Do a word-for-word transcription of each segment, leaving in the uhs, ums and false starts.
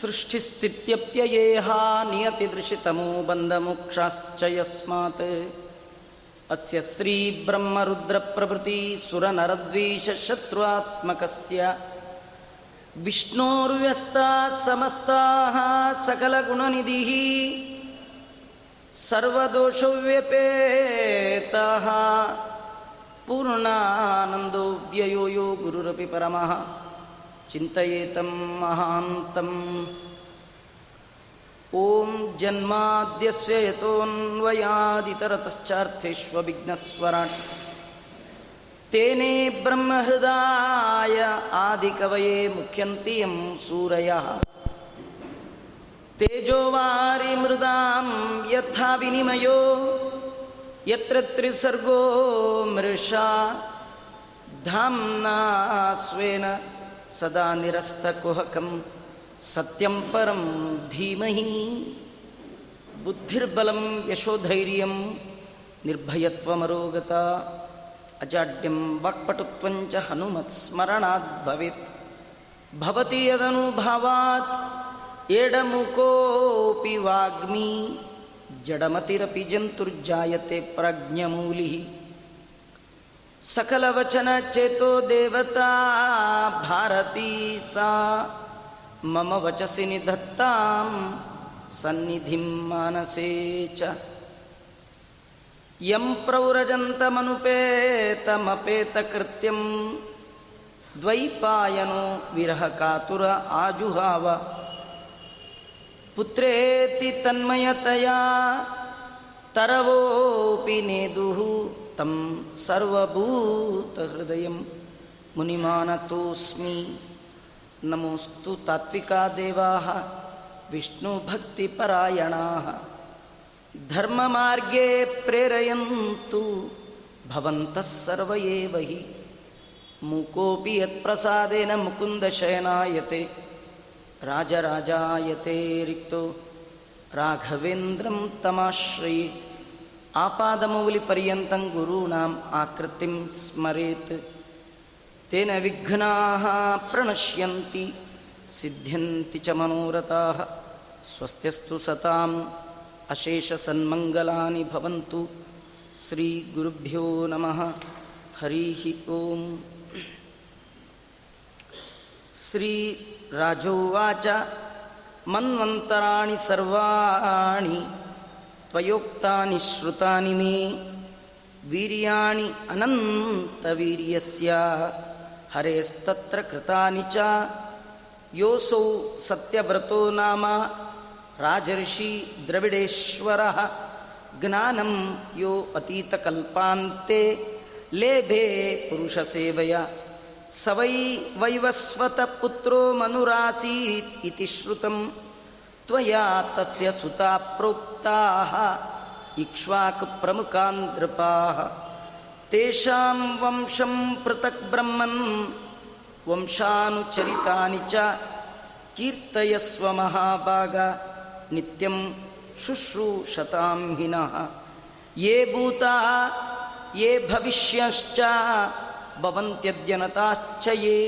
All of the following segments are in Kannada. ಸೃಷ್ಟಿಸ್ಥಿತ್ಯಪ್ಯಯೇಹ ನಿಯತಿ ದೃಶಿತಮೋ ಬಂಧ ಮೋಕ್ಷಾಶ್ಚ ಯಸ್ಮಾತ್ ಅಸ್ಯ ಶ್ರೀ ಬ್ರಹ್ಮ ರುದ್ರ ಪ್ರಭೃತಿ ಸುರನರದ್ವೇಷ ಶತ್ರುತ್ಮಕಸ್ಯ ವಿಷ್ಣೋರ್ವ್ಯಸ್ತಾ ಸಮಸ್ತಾಃ ಸಕಲಗುಣನಿಧಿಃ ಸರ್ವದೋಷವ್ಯಪೇತಃ ಪೂರ್ಣಾನಂದೋ ವ್ಯಯೋ ಯೋ ಗುರುರಪಿ ಪರಮಃ ಚಿಂತಯೇತಂ ಮಹಾಂತಂ. ಓಂ ಜನ್ಮಾದ್ಯಸ್ಯ ಯತೋನ್ವಯಾದಿತರತಶ್ಚಾರ್ಥೇಷ್ವಭಿಘ್ನಸ್ವರಾಟ್ ತೇನೇ ಬ್ರಹ್ಮಹೃದಾಯ ಆದಿಕವಯೇ ಮುಖ್ಯಂತಿ ಯಂ ಸೂರಯಃ ತೇಜೋವಾರಿ ಮೃದಾಂ ಯಥಾ ವಿನಿಮಯೋ ಯತ್ರ ತ್ರಿಸರ್ಗೋ ಮೃಷಾ ಧಾಮ್ನಾ ಸ್ವೇನ ಸದಾ ನಿರಸ್ತಕುಹಕಂ ಸತ್ಯಂ ಪರಂ ಧೀಮಹಿ. ಬುದ್ಧಿರ್ಬಲಂ ಯಶೋಧೈರ್ಯಂ ನಿರ್ಭಯತ್ವಮರೋಗತ ಅಜಾಡ್ಯಂ ವಾಕ್ಪಟುತ್ವಂಚ ಹನುಮತ್ ಸ್ಮರಣಾತ್ ಭವೇತ್ ಭವತಿ ಯದನುಭಾವಾತ್ ಏಡಮುಕೋಪಿ ವಾಗ್ಮಿ ಜಡಮತಿರಪಿ ಜಂತುರ್ಜಾಯತೆ ಪ್ರಾಜ್ಞಮೂಲಿ. ಸಕಲವಚನ ಚೇತೋ ದೇವತಾ ಭಾರತೀ ಸಾ ಮಮ ವಚಸಿ ನಿಧತ್ತಾಂ ಸನ್ನಿಧಿಂ ಮಾನಸೇ ಚ. ಯಂ ಪ್ರೌರಜಂತಮನುಪೇತಮಪೇತಕೃತ್ಯಂ ದ್ವೈಪಾಯನೋ ವಿರಹ ಕಾತುರ ಆಜುಹಾವ ಪುತ್ರೇತಿ ತನ್ಮಯತಯಾ ತರವೋಪಿ ನೇದುಹು ತಂ ಸರ್ವಭೂತಹೃದಯಂ ಮುನಿಮಾನತೋಸ್ಮಿ. ನಮೋಸ್ತು ತಾತ್ವಿಕಾ ದೇವಾಃ ವಿಷ್ಣುಭಕ್ತಿಪರಾಯಣಾಃ ಧರ್ಮಮಾರ್ಗೇ ಪ್ರೇರಯಂತು ಭವಂತಃ ಸರ್ವ ಏವ ಹಿ. ಮೂಕೋಪಿ ಯತ್ಪ್ರಸಾದೇನ ಮುಕುಂದಶಯನಾಯತೆ ರಾಜರಾಜಾಯತೆ ರಿಕ್ತೋ ರಾಘವೇಂದ್ರಂ ತಮಾಶ್ರಯೇ. ಆಪಾದಮೌಲಿಪರ್ಯಂತಂ ಗುರುಣಾಂ ಆಕೃತಿಂ ಸ್ಮರೇತ್ ತೇನ ವಿಘ್ನಾಃ ಪ್ರಣಶ್ಯಂತಿ ಸಿದ್ಧ್ಯಂತಿ ಚ ಮನೋರಥಾಃ. ಸ್ವಸ್ತ್ಯಸ್ತು ಸತಾಂ ಅಶೇಷ ಸನ್ಮಂಗಲಾನಿ ಭವಂತು. ಶ್ರೀ ಗುರುಭ್ಯೋ ನಮಃ. ಹರಿಃ ಓಂ. ಶ್ರೀ ರಾಜೋವಾಚ ಮನ್ವಂತರಾಣಿ ಸರ್ವಾಣಿ ತ್ವಯೋಕ್ತಾನಿ ಶ್ರುತಾನಿ ಮೇ ವೀರ್ಯಾಣಿ ಅನಂತವೀರ್ಯಸ್ಯ ಹರೇಸ್ತತ್ರ ಕೃತಾನಿ ಚ. ಯೋಸೌ ಸತ್ಯವ್ರತೋ ನಾಮ ರಾಜರ್ಷಿ ದ್ರವಿಡೇಶ್ವರಃ ಜ್ಞಾನಂ ಯೋ ಅತೀತಕಲ್ಪಾಂತೆ ಲೇಭೇ ಪುರುಷಸೇವಯ ಸ ವೈ ವೈವಸ್ವತ ಪುತ್ರೋ ಮನುರಾಸೀತ್ ಇತಿ ಶ್ರುತಂ ತ್ವಯಾ ತಸ್ಯ ಸುತಾ ಪ್ರೋಕ್ತಾಃ ಇಕ್ಷ್ವಾಕ್ ಪ್ರಮುಖಾನ್ ನೃಪಾಃ ತೇಷಾಂ ವಂಶಂ ಪೃಥಕ್ ಬ್ರಹ್ಮನ್ ವಂಶಾನುಚರಿತಾನಿ ಚ. ಕೀರ್ತಯಸ್ವ ಮಹಾಭಾಗ ನಿತ್ಯಂ ಶುಶ್ರೂಷತಾಂ ಹಿನಃ. ಯೇ ಭೂತಾ ಯೇ ಭವಿಷ್ಯಶ್ಚ ಭವಂತ್ಯದ್ಯನತಾಶ್ಚ ಯೇ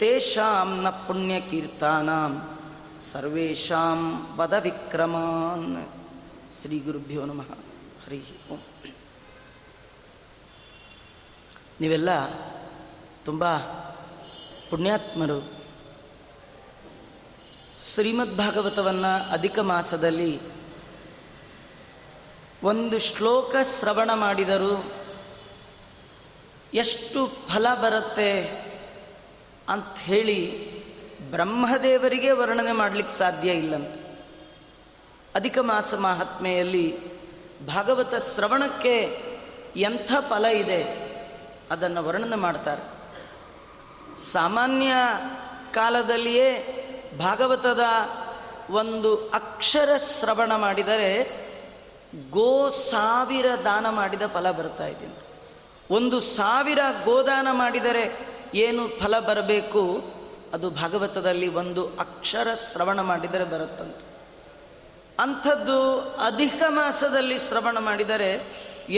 ತೇಷಾಂ ನ ಪುಣ್ಯಕೀರ್ತಾನಾಂ ಸರ್ವೇಷಾಂ ವದ ವಿಕ್ರಮಾನ್. ಶ್ರೀ ಗುರುಭ್ಯೋ ನಮಃ. ಹರಿ ಓಂ. ನೀವೆಲ್ಲ ತುಂಬ ಪುಣ್ಯಾತ್ಮರು. ಶ್ರೀಮದ್ ಭಾಗವತವನ್ನು ಅಧಿಕ ಮಾಸದಲ್ಲಿ ಒಂದು ಶ್ಲೋಕ ಶ್ರವಣ ಮಾಡಿದರು ಎಷ್ಟು ಫಲ ಬರುತ್ತೆ ಅಂಥೇಳಿ ಬ್ರಹ್ಮದೇವರಿಗೆ ವರ್ಣನೆ ಮಾಡಲಿಕ್ಕೆ ಸಾಧ್ಯ ಇಲ್ಲಂತ. ಅಧಿಕ ಮಾಸ ಮಹಾತ್ಮೆಯಲ್ಲಿ ಭಾಗವತ ಶ್ರವಣಕ್ಕೆ ಎಂಥ ಫಲ ಇದೆ ಅದನ್ನು ವರ್ಣನೆ ಮಾಡ್ತಾರೆ. ಸಾಮಾನ್ಯ ಕಾಲದಲ್ಲಿಯೇ ಭಾಗವತದ ಒಂದು ಅಕ್ಷರ ಶ್ರವಣ ಮಾಡಿದರೆ ಗೋ ಸಾವಿರ ದಾನ ಮಾಡಿದ ಫಲ ಬರ್ತಾ ಇದೆ ಅಂತ. ಒಂದು ಸಾವಿರ ಗೋದಾನ ಮಾಡಿದರೆ ಏನು ಫಲ ಬರಬೇಕು ಅದು ಭಾಗವತದಲ್ಲಿ ಒಂದು ಅಕ್ಷರ ಶ್ರವಣ ಮಾಡಿದರೆ ಬರುತ್ತಂತೆ. ಅಂಥದ್ದು ಅಧಿಕ ಮಾಸದಲ್ಲಿ ಶ್ರವಣ ಮಾಡಿದರೆ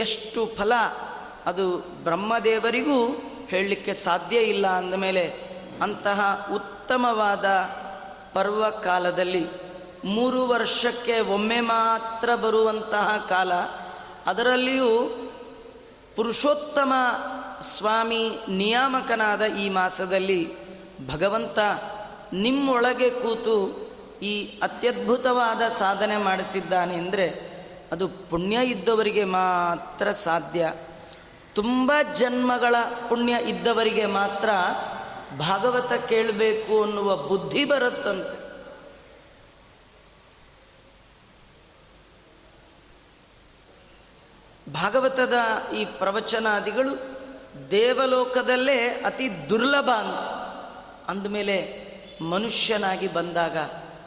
ಎಷ್ಟು ಫಲ ಅದು ಬ್ರಹ್ಮದೇವರಿಗೂ ಹೇಳಲಿಕ್ಕೆ ಸಾಧ್ಯ ಇಲ್ಲ ಅಂದಮೇಲೆ ಅಂತಹ ಉತ್ತಮವಾದ ಪರ್ವಕಾಲದಲ್ಲಿ ಮೂರು ವರ್ಷಕ್ಕೆ ಒಮ್ಮೆ ಮಾತ್ರ ಬರುವಂತಹ ಕಾಲ, ಅದರಲ್ಲಿಯೂ ಪುರುಷೋತ್ತಮ ಸ್ವಾಮಿ ನಿಯಾಮಕನಾದ ಈ ಮಾಸದಲ್ಲಿ ಭಗವಂತ ನಿಮ್ಮೊಳಗೆ ಕೂತು ಈ ಅತ್ಯದ್ಭುತವಾದ ಸಾಧನೆ ಮಾಡಿಸಿದ್ದಾನೆ ಅಂದರೆ ಅದು ಪುಣ್ಯ ಇದ್ದವರಿಗೆ ಮಾತ್ರ ಸಾಧ್ಯ. ತುಂಬ ಜನ್ಮಗಳ ಪುಣ್ಯ ಇದ್ದವರಿಗೆ ಮಾತ್ರ ಭಾಗವತ ಕೇಳಬೇಕು ಅನ್ನುವ ಬುದ್ಧಿ ಬರುತ್ತಂತೆ. ಭಾಗವತದ ಈ ಪ್ರವಚನಾದಿಗಳು ದೇವಲೋಕದಲ್ಲೇ ಅತಿ ದುರ್ಲಭ ಅಂತ ಅಂದಮೇಲೆ ಮನುಷ್ಯನಾಗಿ ಬಂದಾಗ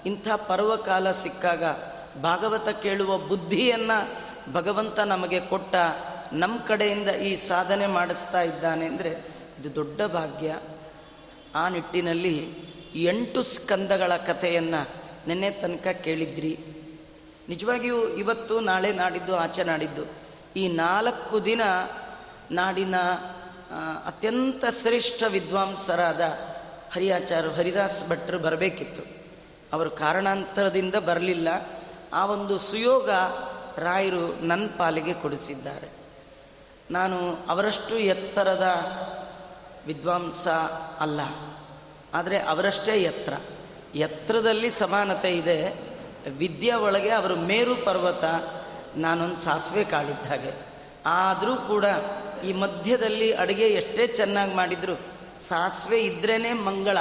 ಇಂಥ ಪರ್ವಕಾಲ ಸಿಕ್ಕಾಗ ಭಾಗವತ ಕೇಳುವ ಬುದ್ಧಿಯನ್ನು ಭಗವಂತ ನಮಗೆ ಕೊಟ್ಟ, ನಮ್ಮ ಕಡೆಯಿಂದ ಈ ಸಾಧನೆ ಮಾಡಿಸ್ತಾ ಇದ್ದಾನೆ ಅಂದರೆ ಇದು ದೊಡ್ಡ ಭಾಗ್ಯ. ಆ ನಿಟ್ಟಿನಲ್ಲಿ ಎಂಟು ಸ್ಕಂದಗಳ ಕಥೆಯನ್ನು ನೆನ್ನೆ ತನಕ ಕೇಳಿದ್ರಿ. ನಿಜವಾಗಿಯೂ ಇವತ್ತು ನಾಳೆ ನಾಡಿದ್ದು ಆಚೆ ನಾಡಿದ್ದು ಈ ನಾಲ್ಕು ದಿನ ನಾಡಿನ ಅತ್ಯಂತ ಶ್ರೇಷ್ಠ ವಿದ್ವಾಂಸರಾದ ಹರಿಯಾಚಾರ್ಯ ಹರಿದಾಸ್ ಭಟ್ರು ಬರಬೇಕಿತ್ತು. ಅವರು ಕಾರಣಾಂತರದಿಂದ ಬರಲಿಲ್ಲ. ಆ ಒಂದು ಸುಯೋಗ ರಾಯರು ನನ್ನ ಪಾಲಿಗೆ ಕೊಡಿಸಿದ್ದಾರೆ. ನಾನು ಅವರಷ್ಟು ಎತ್ತರದ ವಿದ್ವಾಂಸ ಅಲ್ಲ, ಆದರೆ ಅವರಷ್ಟೇ ಎತ್ತರ ಎತ್ತರದಲ್ಲಿ ಸಮಾನತೆ ಇದೆ. ವಿದ್ಯೆ ಒಳಗೆ ಅವರು ಮೇರು ಪರ್ವತ, ನಾನೊಂದು ಸಾಸಿವೆ ಕಾಳಿದ್ದ ಹಾಗೆ. ಆದರೂ ಕೂಡ ಈ ಮಧ್ಯದಲ್ಲಿ ಅಡುಗೆ ಎಷ್ಟೇ ಚೆನ್ನಾಗಿ ಮಾಡಿದರೂ ಸಾಸಿವೆ ಇದ್ರೇ ಮಂಗಳ,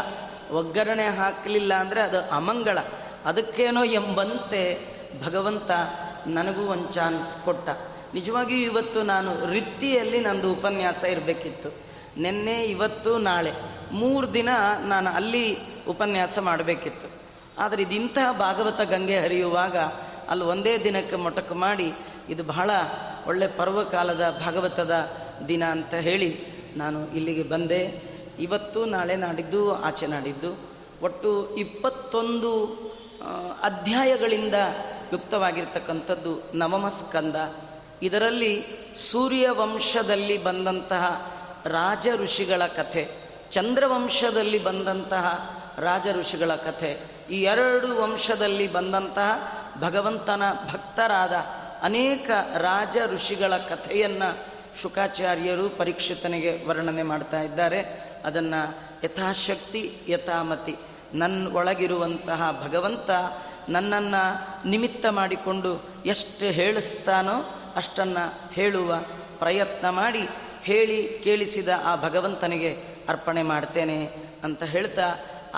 ಒಗ್ಗರಣೆ ಹಾಕಲಿಲ್ಲ ಅಂದರೆ ಅದು ಅಮಂಗಳ. ಅದಕ್ಕೇನೋ ಎಂಬಂತೆ ಭಗವಂತ ನನಗೂ ಒಂದು ಚಾನ್ಸ್ ಕೊಟ್ಟ. ನಿಜವಾಗಿಯೂ ಇವತ್ತು ನಾನು ರಿತ್ತಿಯಲ್ಲಿ ನಂದು ಉಪನ್ಯಾಸ ಇರಬೇಕಿತ್ತು. ನಿನ್ನೆ ಇವತ್ತು ನಾಳೆ ಮೂರು ದಿನ ನಾನು ಅಲ್ಲಿ ಉಪನ್ಯಾಸ ಮಾಡಬೇಕಿತ್ತು. ಆದರೆ ಇದು ಇಂತಹ ಭಾಗವತ ಗಂಗೆ ಹರಿಯುವಾಗ ಅಲ್ಲಿ ಒಂದೇ ದಿನಕ್ಕೆ ಮೊಟಕು ಮಾಡಿ ಇದು ಬಹಳ ಒಳ್ಳೆ ಪರ್ವಕಾಲದ ಭಾಗವತದ ದಿನ ಅಂತ ಹೇಳಿ ನಾನು ಇಲ್ಲಿಗೆ ಬಂದೆ. ಇವತ್ತು ನಾಳೆ ನಾಡಿದ್ದು ಆಚೆ ನಾಡಿದ್ದು ಒಟ್ಟು ಇಪ್ಪತ್ತೊಂದು ಅಧ್ಯಾಯಗಳಿಂದ ಯುಕ್ತವಾಗಿರ್ತಕ್ಕಂಥದ್ದು ನವಮಸ್ಕಂದ. ಇದರಲ್ಲಿ ಸೂರ್ಯವಂಶದಲ್ಲಿ ಬಂದಂತಹ ರಾಜ ಋಷಿಗಳ ಕಥೆ, ಚಂದ್ರವಂಶದಲ್ಲಿ ಬಂದಂತಹ ರಾಜ ಋಷಿಗಳ ಕಥೆ, ಈ ಎರಡು ವಂಶದಲ್ಲಿ ಬಂದಂತಹ ಭಗವಂತನ ಭಕ್ತರಾದ ಅನೇಕ ರಾಜ ಋಷಿಗಳ ಕಥೆಯನ್ನು ಶುಕಾಚಾರ್ಯರು ಪರೀಕ್ಷಿತನಿಗೆ ವರ್ಣನೆ ಮಾಡ್ತಾ ಇದ್ದಾರೆ. ಅದನ್ನು ಯಥಾಶಕ್ತಿ ಯಥಾಮತಿ ನನ್ನ ಒಳಗಿರುವಂತಹ ಭಗವಂತ ನನ್ನನ್ನು ನಿಮಿತ್ತ ಮಾಡಿಕೊಂಡು ಎಷ್ಟು ಹೇಳಿಸ್ತಾನೋ ಅಷ್ಟನ್ನು ಹೇಳುವ ಪ್ರಯತ್ನ ಮಾಡಿ ಹೇಳಿ ಕೇಳಿಸಿದ ಆ ಭಗವಂತನಿಗೆ ಅರ್ಪಣೆ ಮಾಡ್ತೇನೆ ಅಂತ ಹೇಳ್ತಾ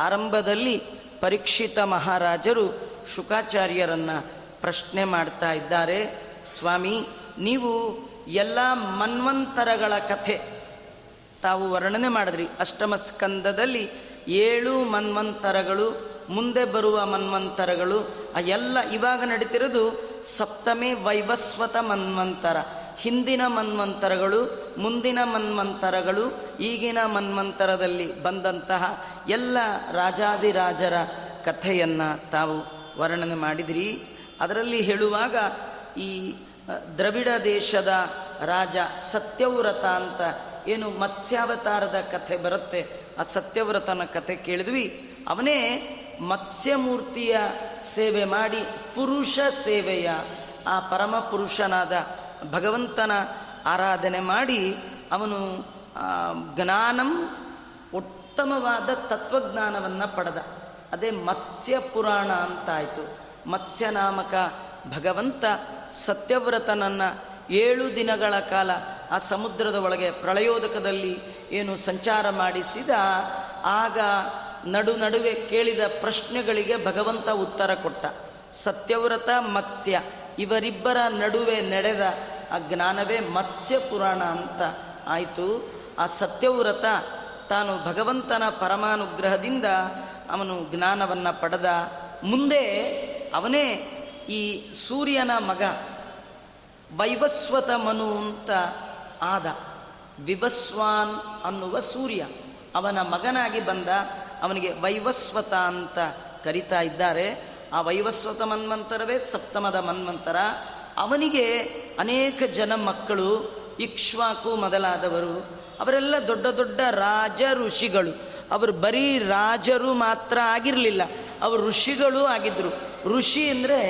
ಆರಂಭದಲ್ಲಿ ಪರೀಕ್ಷಿತ ಮಹಾರಾಜರು ಶುಕಾಚಾರ್ಯರನ್ನು ಪ್ರಶ್ನೆ ಮಾಡ್ತಾ ಇದ್ದಾರೆ. ಸ್ವಾಮಿ, ನೀವು ಎಲ್ಲ ಮನ್ವಂತರಗಳ ಕಥೆ ತಾವು ವರ್ಣನೆ ಮಾಡಿದ್ರಿ. ಅಷ್ಟಮ ಸ್ಕಂದದಲ್ಲಿ ಏಳು ಮನ್ವಂತರಗಳು, ಮುಂದೆ ಬರುವ ಮನ್ವಂತರಗಳು, ಆ ಎಲ್ಲ ಇವಾಗ ನಡೀತಿರೋದು ಸಪ್ತಮೇ ವೈವಸ್ವತ ಮನ್ವಂತರ. ಹಿಂದಿನ ಮನ್ವಂತರಗಳು, ಮುಂದಿನ ಮನ್ವಂತರಗಳು, ಈಗಿನ ಮನ್ವಂತರದಲ್ಲಿ ಬಂದಂತಹ ಎಲ್ಲ ರಾಜಾದಿರಾಜರ ಕಥೆಯನ್ನು ತಾವು ವರ್ಣನೆ ಮಾಡಿದಿರಿ. ಅದರಲ್ಲಿ ಹೇಳುವಾಗ ಈ ದ್ರವಿಡ ದೇಶದ ರಾಜ ಸತ್ಯವ್ರತ ಅಂತ ಏನು ಮತ್ಸ್ಯಾವತಾರದ ಕಥೆ ಬರುತ್ತೆ, ಆ ಸತ್ಯವ್ರತನ ಕಥೆ ಕೇಳಿದ್ವಿ. ಅವನೇ ಮತ್ಸ್ಯಮೂರ್ತಿಯ ಸೇವೆ ಮಾಡಿ ಪುರುಷ ಸೇವೆಯ ಆ ಪರಮ ಪುರುಷನಾದ ಭಗವಂತನ ಆರಾಧನೆ ಮಾಡಿ ಅವನು ಜ್ಞಾನಂ ಉತ್ತಮವಾದ ತತ್ವಜ್ಞಾನವನ್ನು ಪಡೆದ. ಅದೇ ಮತ್ಸ್ಯ ಪುರಾಣ ಅಂತಾಯಿತು. ಮತ್ಸ್ಯನಾಮಕ ಭಗವಂತ ಸತ್ಯವ್ರತನನ್ನು ಏಳು ದಿನಗಳ ಕಾಲ ಆ ಸಮುದ್ರದ ಒಳಗೆ ಪ್ರಳಯೋದಕದಲ್ಲಿ ಏನು ಸಂಚಾರ ಮಾಡಿಸಿದ, ಆಗ ನಡು ನಡುವೆ ಕೇಳಿದ ಪ್ರಶ್ನೆಗಳಿಗೆ ಭಗವಂತ ಉತ್ತರ ಕೊಟ್ಟ. ಸತ್ಯವ್ರತ ಮತ್ಸ್ಯ ಇವರಿಬ್ಬರ ನಡುವೆ ನಡೆದ ಆ ಜ್ಞಾನವೇ ಮತ್ಸ್ಯ ಪುರಾಣ ಅಂತ ಆಯಿತು. ಆ ಸತ್ಯವ್ರತ ತಾನು ಭಗವಂತನ ಪರಮಾನುಗ್ರಹದಿಂದ ಅವನು ಜ್ಞಾನವನ್ನು ಪಡೆದ. ಮುಂದೆ ಅವನೇ ಈ ಸೂರ್ಯನ ಮಗ ವೈವಸ್ವತ ಮನು ಅಂತ ಆದ. ವಿವಸ್ವಾನ್ ಅನ್ನುವ ಸೂರ್ಯ ಅವನ ಮಗನಾಗಿ ಬಂದ. ಅವನಿಗೆ ವೈವಸ್ವತ ಅಂತ ಕರಿತಾ ಇದ್ದಾರೆ. ಆ ವೈವಸ್ವತ ಮನ್ವಂತರವೇ ಸಪ್ತಮದ ಮನ್ವಂತರ. ಅವನಿಗೆ ಅನೇಕ ಜನ ಮಕ್ಕಳು, ಇಕ್ಷ್ವಾಕು ಮೊದಲಾದವರು, ಅವರೆಲ್ಲ ದೊಡ್ಡ ದೊಡ್ಡ ರಾಜ ಋಷಿಗಳು. ಅವರು ಬರೀ ರಾಜರು ಮಾತ್ರ ಆಗಿರಲಿಲ್ಲ, ಅವರು ಋಷಿಗಳು ಆಗಿದ್ದರು. ಋಷಿ ಅಂದರೆ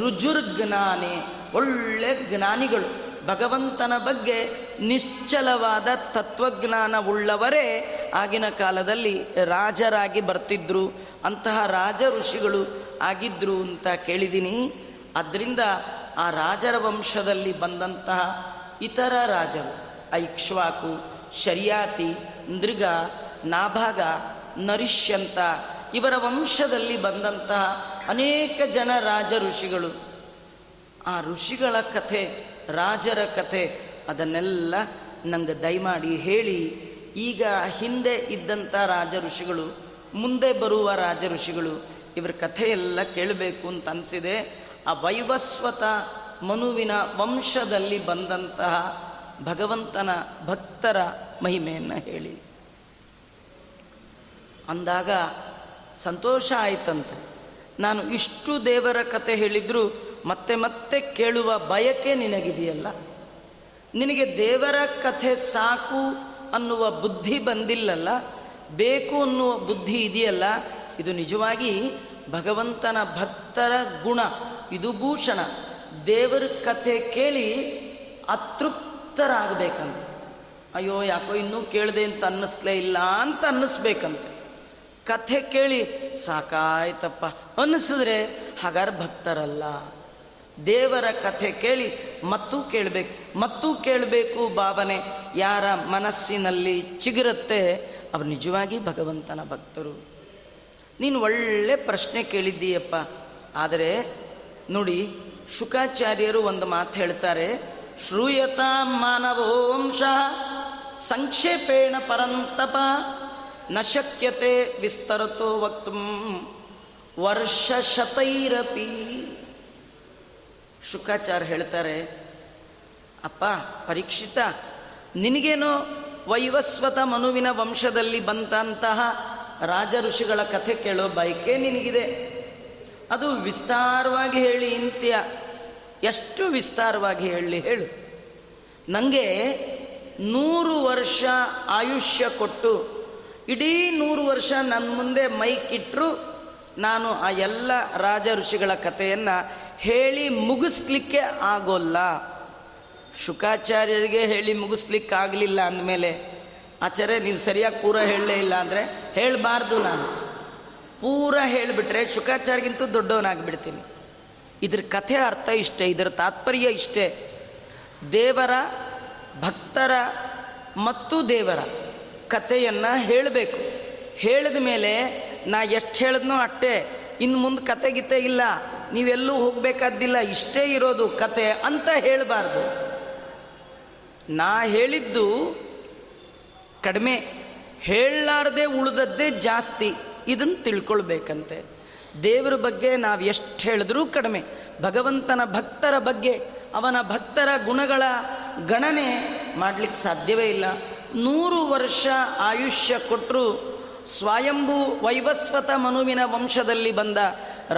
ರುಜುರ್ಜ್ಞಾನಿ, ಒಳ್ಳೆ ಜ್ಞಾನಿಗಳು. ಭಗವಂತನ ಬಗ್ಗೆ ನಿಶ್ಚಲವಾದ ತತ್ವಜ್ಞಾನವುಳ್ಳವರೇ ಆಗಿನ ಕಾಲದಲ್ಲಿ ರಾಜರಾಗಿ ಬರ್ತಿದ್ರು, ಅಂತಹ ರಾಜ ಋಷಿಗಳು ಆಗಿದ್ದರು ಅಂತ ಕೇಳಿದ್ದೀನಿ. ಆದ್ದರಿಂದ ಆ ರಾಜರ ವಂಶದಲ್ಲಿ ಬಂದಂತಹ ಇತರ ರಾಜರು ಐಕ್ಷ್ವಾಕು, ಶರ್ಯಾತಿ, ನೃಗ, ನಾಭಾಗ, ನರಿಷ್ಯಂತ ಇವರ ವಂಶದಲ್ಲಿ ಬಂದಂತಹ ಅನೇಕ ಜನ ರಾಜ ಋಷಿಗಳು. ಆ ಋಷಿಗಳ ಕಥೆ, ರಾಜರ ಕಥೆ ಅದನ್ನೆಲ್ಲ ನಂಗೆ ದಯಮಾಡಿ ಹೇಳಿ. ಈಗ ಹಿಂದೆ ಇದ್ದಂಥ ರಾಜ ಋಷಿಗಳು, ಮುಂದೆ ಬರುವ ರಾಜ ಋಷಿಗಳು ಇವರ ಕಥೆಯೆಲ್ಲ ಕೇಳಬೇಕು ಅಂತ ಅನಿಸಿದೆ. ಆ ವೈವಸ್ವತ ಮನುವಿನ ವಂಶದಲ್ಲಿ ಬಂದಂತಹ ಭಗವಂತನ ಭಕ್ತರ ಮಹಿಮೆಯನ್ನು ಹೇಳಿ ಅಂದಾಗ ಸಂತೋಷ ಆಯಿತಂತೆ. ನಾನು ಇಷ್ಟು ದೇವರ ಕಥೆ ಹೇಳಿದರೂ ಮತ್ತೆ ಮತ್ತೆ ಕೇಳುವ ಬಯಕೆ ನಿನಗಿದೆಯಲ್ಲ, ನಿನಗೆ ದೇವರ ಕಥೆ ಸಾಕು ಅನ್ನುವ ಬುದ್ಧಿ ಬಂದಿಲ್ಲಲ್ಲ, ಬೇಕು ಅನ್ನುವ ಬುದ್ಧಿ ಇದೆಯಲ್ಲ, ಇದು ನಿಜವಾಗಿ ಭಗವಂತನ ಭಕ್ತರ ಗುಣ, ಇದು ಭೂಷಣ. ದೇವರ ಕಥೆ ಕೇಳಿ ಅತೃಪ್ತರಾಗಬೇಕಂತೆ. ಅಯ್ಯೋ ಯಾಕೋ ಇನ್ನೂ ಕೇಳದೆ ಅಂತ ಅನ್ನಿಸ್ಲೇ ಇಲ್ಲ ಅಂತ ಅನ್ನಿಸ್ಬೇಕಂತೆ. ಕಥೆ ಕೇಳಿ ಸಾಕಾಯ್ತಪ್ಪ ಅನ್ನಿಸಿದ್ರೆ ಹಾಗಾದ್ರೆ ಭಕ್ತರಲ್ಲ. ದೇವರ ಕಥೆ ಕೇಳಿ ಮತ್ತೂ ಕೇಳಬೇಕು, ಮತ್ತೂ ಕೇಳಬೇಕು ಭಾವನೆ ಯಾರ ಮನಸ್ಸಿನಲ್ಲಿ ಚಿಗುರುತ್ತೆ ಅವ್ರು ನಿಜವಾಗಿ ಭಗವಂತನ ಭಕ್ತರು. ನೀನು ಒಳ್ಳೆ ಪ್ರಶ್ನೆ ಕೇಳಿದ್ದೀಯಪ್ಪ. ಆದರೆ ನೋಡಿ, ಶುಕಾಚಾರ್ಯರು ಒಂದು ಮಾತು ಹೇಳ್ತಾರೆ, ಶ್ರೂಯತಾ ಮಾನವೋಂಶ ಸಂಕ್ಷೇಪೇಣ ಪರಂತಪ ನ ಶಕ್ಯತೆ ವಿಸ್ತರತೋ ವಕ್ತು ವರ್ಷಶತೈರಪಿ. ಶುಕಾಚಾರ್ಯ ಹೇಳ್ತಾರೆ, ಅಪ್ಪ ಪರೀಕ್ಷಿತ, ನಿನಗೇನೋ ವೈವಸ್ವತ ಮನುವಿನ ವಂಶದಲ್ಲಿ ಬಂದಂತಹ ರಾಜ ಋಷಿಗಳ ಕಥೆ ಕೇಳೋ ಬಯಕೆ ನಿನಗಿದೆ. ಅದು ವಿಸ್ತಾರವಾಗಿ ಹೇಳಿ ಇಂತ್ಯ, ಎಷ್ಟು ವಿಸ್ತಾರವಾಗಿ ಹೇಳಿ ಹೇಳು. ನನಗೆ ನೂರು ವರ್ಷ ಆಯುಷ್ಯ ಕೊಟ್ಟು ಇಡೀ ನೂರು ವರ್ಷ ನನ್ನ ಮುಂದೆ ಮೈಕಿಟ್ಟರು, ನಾನು ಆ ಎಲ್ಲ ರಾಜ ಋಷಿಗಳ ಕಥೆಯನ್ನು ಹೇಳಿ ಮುಗಿಸ್ಲಿಕ್ಕೆ ಆಗೋಲ್ಲ. ಶುಕಾಚಾರ್ಯರಿಗೆ ಹೇಳಿ ಮುಗಿಸ್ಲಿಕ್ಕಾಗಲಿಲ್ಲ ಅಂದಮೇಲೆ, ಆಚಾರ್ಯ ನೀವು ಸರಿಯಾಗಿ ಪೂರ ಹೇಳಲೇ ಇಲ್ಲ ಅಂದರೆ ಹೇಳಬಾರ್ದು, ನಾನು ಪೂರ ಹೇಳಿಬಿಟ್ರೆ ಶುಕಾಚಾರ್ಯಗಿಂತೂ ದೊಡ್ಡವನಾಗಿಬಿಡ್ತೀನಿ. ಇದ್ರ ಕಥೆ ಅರ್ಥ ಇಷ್ಟೇ, ಇದರ ತಾತ್ಪರ್ಯ ಇಷ್ಟೇ. ದೇವರ ಭಕ್ತರ ಮತ್ತು ದೇವರ ಕಥೆಯನ್ನು ಹೇಳಬೇಕು. ಹೇಳಿದ ಮೇಲೆ ನಾ ಎಷ್ಟು ಹೇಳಿದ್ನೋ ಅಷ್ಟೇ, ಇನ್ನು ಮುಂದೆ ಕತೆ ಗೀತೆ ಇಲ್ಲ, ನೀವೆಲ್ಲೂ ಹೋಗಬೇಕಾದ್ದಿಲ್ಲ, ಇಷ್ಟೇ ಇರೋದು ಕತೆ ಅಂತ ಹೇಳಬಾರ್ದು. ನಾ ಹೇಳಿದ್ದು ಕಡಿಮೆ, ಹೇಳಲಾರ್ದೇ ಉಳಿದದ್ದೇ ಜಾಸ್ತಿ, ಇದನ್ನು ತಿಳ್ಕೊಳ್ಬೇಕಂತೆ. ದೇವರ ಬಗ್ಗೆ ನಾವು ಎಷ್ಟು ಹೇಳಿದ್ರೂ ಕಡಿಮೆ, ಭಗವಂತನ ಭಕ್ತರ ಬಗ್ಗೆ ಅವನ ಭಕ್ತರ ಗುಣಗಳ ಗಣನೆ ಮಾಡಲಿಕ್ಕೆ ಸಾಧ್ಯವೇ ಇಲ್ಲ. ನೂರು ವರ್ಷ ಆಯುಷ್ಯ ಕೊಟ್ಟರು ಸ್ವಯಂಭೂ ವೈವಸ್ವತ ಮನುವಿನ ವಂಶದಲ್ಲಿ ಬಂದ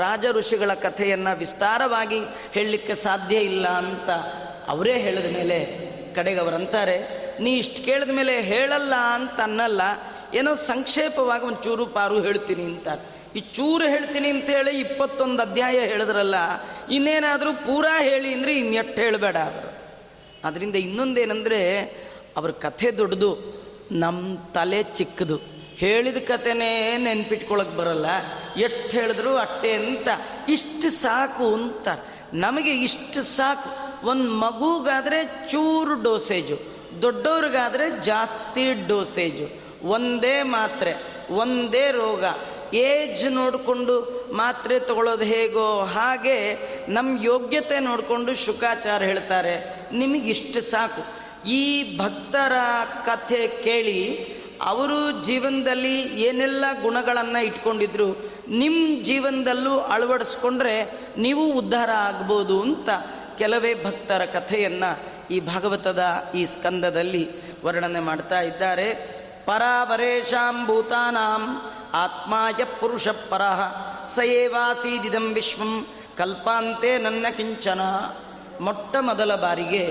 ರಾಜ ಋಷಿಗಳ ಕಥೆಯನ್ನು ವಿಸ್ತಾರವಾಗಿ ಹೇಳಲಿಕ್ಕೆ ಸಾಧ್ಯ ಇಲ್ಲ ಅಂತ ಅವರೇ ಹೇಳಿದ ಮೇಲೆ ಕಡೆಗೆ ಅವರಂತಾರೆ, ನೀ ಇಷ್ಟು ಕೇಳಿದ ಮೇಲೆ ಹೇಳಲ್ಲ ಅಂತ ಅನ್ನಲ್ಲ, ಏನೋ ಸಂಕ್ಷೇಪವಾಗಿ ಒಂದು ಚೂರು ಪಾರು ಹೇಳ್ತೀನಿ ಅಂತಾರೆ. ಈ ಚೂರು ಹೇಳ್ತೀನಿ ಅಂತ ಹೇಳಿ ಇಪ್ಪತ್ತೊಂದು ಅಧ್ಯಾಯ ಹೇಳಿದ್ರಲ್ಲ, ಇನ್ನೇನಾದರೂ ಪೂರ ಹೇಳಿ ಅಂದರೆ ಇನ್ನೆಟ್ಟು ಹೇಳಬೇಡ ಅವರು. ಅದರಿಂದ ಇನ್ನೊಂದೇನೆಂದರೆ, ಅವ್ರ ಕಥೆ ದೊಡ್ಡದು, ನಮ್ಮ ತಲೆ ಚಿಕ್ಕದು, ಹೇಳಿದ ಕಥೆನೇ ನೆನ್ಪಿಟ್ಕೊಳಕ್ಕೆ ಬರಲ್ಲ, ಎಷ್ಟು ಹೇಳಿದ್ರು ಅಷ್ಟೇ ಅಂತ, ಇಷ್ಟು ಸಾಕು ಅಂತ ನಮಗೆ ಇಷ್ಟು ಸಾಕು. ಒಂದು ಮಗುಗಾದರೆ ಚೂರು ಡೋಸೇಜು, ದೊಡ್ಡವ್ರಿಗಾದರೆ ಜಾಸ್ತಿ ಡೋಸೇಜು. ಒಂದೇ ಮಾತ್ರೆ, ಒಂದೇ ರೋಗ, ಏಜ್ ನೋಡಿಕೊಂಡು ಮಾತ್ರೆ ತಗೊಳ್ಳೋದು ಹೇಗೋ ಹಾಗೆ ನಮ್ಮ ಯೋಗ್ಯತೆ ನೋಡಿಕೊಂಡು ಶುಕಾಚಾರ್ಯ ಹೇಳ್ತಾರೆ, ನಿಮಗಿಷ್ಟು ಸಾಕು. ಈ ಭಕ್ತರ ಕಥೆ ಕೇಳಿ ಅವರು ಜೀವನದಲ್ಲಿ ಏನೆಲ್ಲ ಗುಣಗಳನ್ನು ಇಟ್ಕೊಂಡಿದ್ರು ನಿಮ್ಮ ಜೀವನದಲ್ಲೂ ಅಳವಡಿಸ್ಕೊಂಡ್ರೆ ನೀವು ಉದ್ಧಾರ ಆಗ್ಬೋದು ಅಂತ ಕೆಲವೇ ಭಕ್ತರ ಕಥೆಯನ್ನು ಈ ಭಾಗವತದ ಈ ಸ್ಕಂದದಲ್ಲಿ ವರ್ಣನೆ ಮಾಡ್ತಾ ಇದ್ದಾರೆ. ಪರಾವರೇಶಾಂ ಭೂತಾನಾಂ ಆತ್ಮಾಯ ಪುರುಷ ಪರಃ ಸಯೇವಾಸೀದಿದಂ ವಿಶ್ವಂ ಕಲ್ಪಾಂತೆ ನನ್ನ ಕಿಂಚನ. ಮೊಟ್ಟ ಮೊದಲ ಬಾರಿಗೆ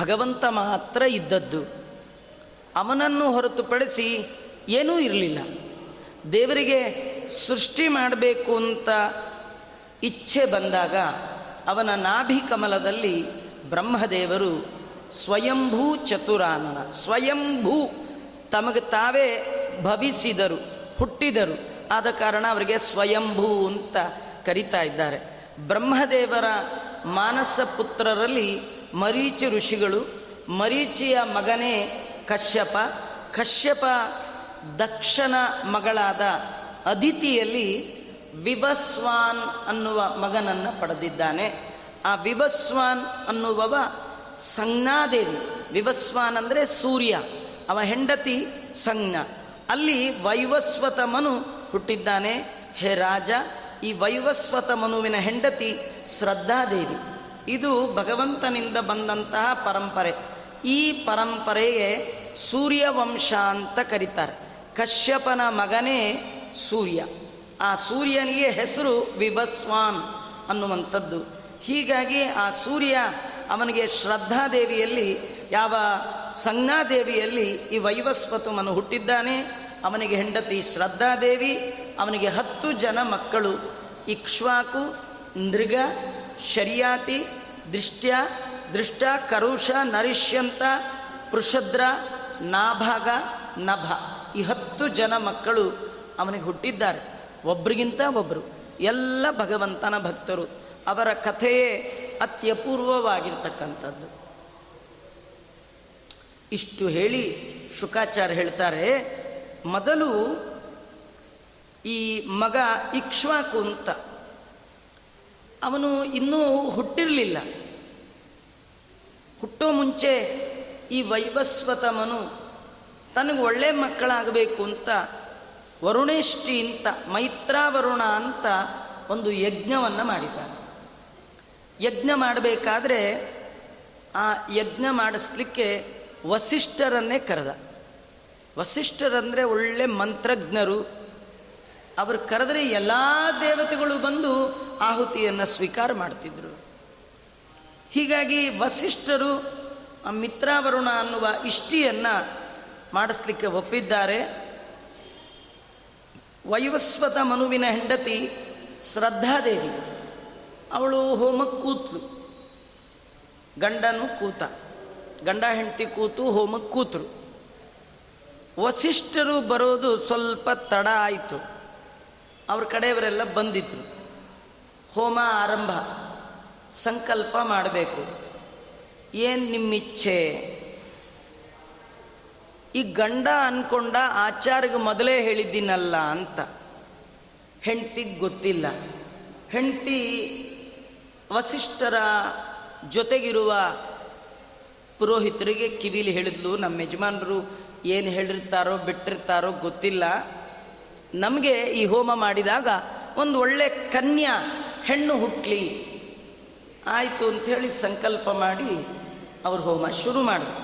ಭಗವಂತ ಮಾತ್ರ ಇದ್ದದ್ದು, ಅವನನ್ನು ಹೊರತುಪಡಿಸಿ ಏನೂ ಇರಲಿಲ್ಲ. ದೇವರಿಗೆ ಸೃಷ್ಟಿ ಮಾಡಬೇಕು ಅಂತ ಇಚ್ಛೆ ಬಂದಾಗ ಅವನ ನಾಭಿ ಕಮಲದಲ್ಲಿ ಬ್ರಹ್ಮದೇವರು ಸ್ವಯಂಭೂ ಚತುರಾನನ, ಸ್ವಯಂಭೂ ತಮಗೆ ತಾವೇ ಭವಿಸಿದರು, ಹುಟ್ಟಿದರು. ಆದ ಕಾರಣ ಅವರಿಗೆ ಸ್ವಯಂಭೂ ಅಂತ ಕರೀತಾ ಇದ್ದಾರೆ. ಬ್ರಹ್ಮದೇವರ ಮಾನಸ ಪುತ್ರರಲ್ಲಿ ಮರೀಚಿ ಋಷಿಗಳು, ಮರೀಚಿಯ ಮಗನೇ ಕಶ್ಯಪ, ಕಶ್ಯಪ ದಕ್ಷನ ಮಗಳಾದ ಅದಿತಿಯಲ್ಲಿ ವಿಭಸ್ವಾನ್ ಅನ್ನುವ ಮಗನನ್ನು ಪಡೆದಿದ್ದಾನೆ. ಆ ವಿಭಸ್ವಾನ್ ಅನ್ನುವವ ಸಂಜ್ಞಾದೇವಿ. ವಿಭಸ್ವಾನ್ ಅಂದರೆ ಸೂರ್ಯ, ಅವ ಹೆಂಡತಿ ಸಂಜ್ಞಾ. ಅಲ್ಲಿ ವೈವಸ್ವತ ಮನು ಹುಟ್ಟಿದ್ದಾನೆ. ಹೇ ರಾಜ, ಈ ವೈವಸ್ವತ ಮನುವಿನ ಹೆಂಡತಿ ಶ್ರದ್ಧಾದೇವಿ. ಇದು ಭಗವಂತನಿಂದ ಬಂದಂತಹ ಪರಂಪರೆ. ಈ ಪರಂಪರೆಯೇ ಸೂರ್ಯವಂಶ ಅಂತ ಕರೀತಾರೆ. ಕಶ್ಯಪನ ಮಗನೇ ಸೂರ್ಯ. ಆ ಸೂರ್ಯನಿಗೆ ಹೆಸರು ವಿಭಸ್ವಾನ್ ಅನ್ನುವಂಥದ್ದು. ಹೀಗಾಗಿ ಆ ಸೂರ್ಯ ಅವನಿಗೆ ಶ್ರದ್ಧಾದೇವಿಯಲ್ಲಿ, ಯಾವ ಸಂಜ್ಞಾದೇವಿಯಲ್ಲಿ ಈ ವೈವಸ್ವತ ಮನು ಹುಟ್ಟಿದ್ದಾನೆ. ಅವನಿಗೆ ಹೆಂಡತಿ ಶ್ರದ್ಧಾದೇವಿ. ಅವನಿಗೆ ಹತ್ತು ಜನ ಮಕ್ಕಳು: ಇಕ್ಷ್ವಾಕು, ನೃಗ, ಶರ್ಯಾತಿ, ದೃಷ್ಟ್ಯ, ದೃಷ್ಟ, ಕರುಷ, ನರಿಷ್ಯಂತ, ಪೃಷದ್ರ, ನಾಭಾಗ, ನಭ. ಈ ಹತ್ತು ಜನ ಮಕ್ಕಳು ಅವನಿಗೆ ಹುಟ್ಟಿದ್ದಾರೆ. ಒಬ್ರಿಗಿಂತ ಒಬ್ಬರು ಎಲ್ಲ ಭಗವಂತನ ಭಕ್ತರು. ಅವರ ಕಥೆಯೇ ಅತ್ಯಪೂರ್ವವಾಗಿರ್ತಕ್ಕಂಥದ್ದು. ಇಷ್ಟು ಹೇಳಿ ಶುಕಾಚಾರ್ಯ ಹೇಳ್ತಾರೆ, ಮೊದಲು ಈ ಮಗ ಇಕ್ಷ್ವಾಕು ಅಂತ ಅವನು ಇನ್ನೂ ಹುಟ್ಟಿರಲಿಲ್ಲ. ಹುಟ್ಟೋ ಮುಂಚೆ ಈ ವೈವಸ್ವತಮನು ತನಗೆ ಒಳ್ಳೆ ಮಕ್ಕಳಾಗಬೇಕು ಅಂತ ವರುಣೇಷ್ಠಿ ಅಂತ, ಮೈತ್ರಾವರುಣ ಅಂತ ಒಂದು ಯಜ್ಞವನ್ನು ಮಾಡಿದ್ದಾನೆ. ಯಜ್ಞ ಮಾಡಬೇಕಾದ್ರೆ ಆ ಯಜ್ಞ ಮಾಡಿಸ್ಲಿಕ್ಕೆ ವಸಿಷ್ಠರನ್ನೇ ಕರೆದ. ವಸಿಷ್ಠರಂದರೆ ಒಳ್ಳೆ ಮಂತ್ರಜ್ಞರು. ಅವರು ಕರೆದರೆ ಎಲ್ಲ ದೇವತೆಗಳು ಬಂದು ಆಹುತಿಯನ್ನು ಸ್ವೀಕಾರ ಮಾಡ್ತಿದ್ರು. ಹೀಗಾಗಿ ವಸಿಷ್ಠರು ಮಿತ್ರಾವರುಣ ಅನ್ನುವ ಇಷ್ಟಿಯನ್ನು ಮಾಡಿಸ್ಲಿಕ್ಕೆ ಒಪ್ಪಿದ್ದಾರೆ. ವೈವಸ್ವತ ಮನುವಿನ ಹೆಂಡತಿ ಶ್ರದ್ಧಾದೇವಿ, ಅವಳು ಹೋಮಕ್ಕೆ ಕೂತ್ಲು. ಗಂಡನು ಕೂತ, ಗಂಡ ಹೆಂಡತಿ ಕೂತು ಹೋಮಕ್ಕೆ ಕೂತರು. ವಸಿಷ್ಠರು ಬರೋದು ಸ್ವಲ್ಪ ತಡ ಆಯಿತು. ಅವ್ರ ಕಡೆಯವರೆಲ್ಲ ಬಂದಿದ್ರು. ಹೋಮ ಆರಂಭ. ಸಂಕಲ್ಪ ಮಾಡಬೇಕು, ಏನು ನಿಮ್ಮಿಚ್ಛೆ. ಈ ಗಂಡ ಅಂದ್ಕೊಂಡ ಆಚಾರ್ಯಗೆ ಮೊದಲೇ ಹೇಳಿದ್ದೀನಲ್ಲ ಅಂತ. ಹೆಂಡ್ತಿಗೆ ಗೊತ್ತಿಲ್ಲ. ಹೆಂಡ್ತಿ ವಸಿಷ್ಠರ ಜೊತೆಗಿರುವ ಪುರೋಹಿತರಿಗೆ ಕಿವಿಲಿ ಹೇಳಿದ್ಲು, ನಮ್ಮ ಯಜಮಾನರು ಏನು ಹೇಳಿರ್ತಾರೋ ಬಿಟ್ಟಿರ್ತಾರೋ ಗೊತ್ತಿಲ್ಲ, ನಮಗೆ ಈ ಹೋಮ ಮಾಡಿದಾಗ ಒಂದು ಒಳ್ಳೆ ಕನ್ಯಾ ಹೆಣ್ಣು ಹುಟ್ಟಲಿ ಆಯಿತು ಅಂಥೇಳಿ ಸಂಕಲ್ಪ ಮಾಡಿ ಅವರು ಹೋಮ ಶುರು ಮಾಡಿದ್ರು.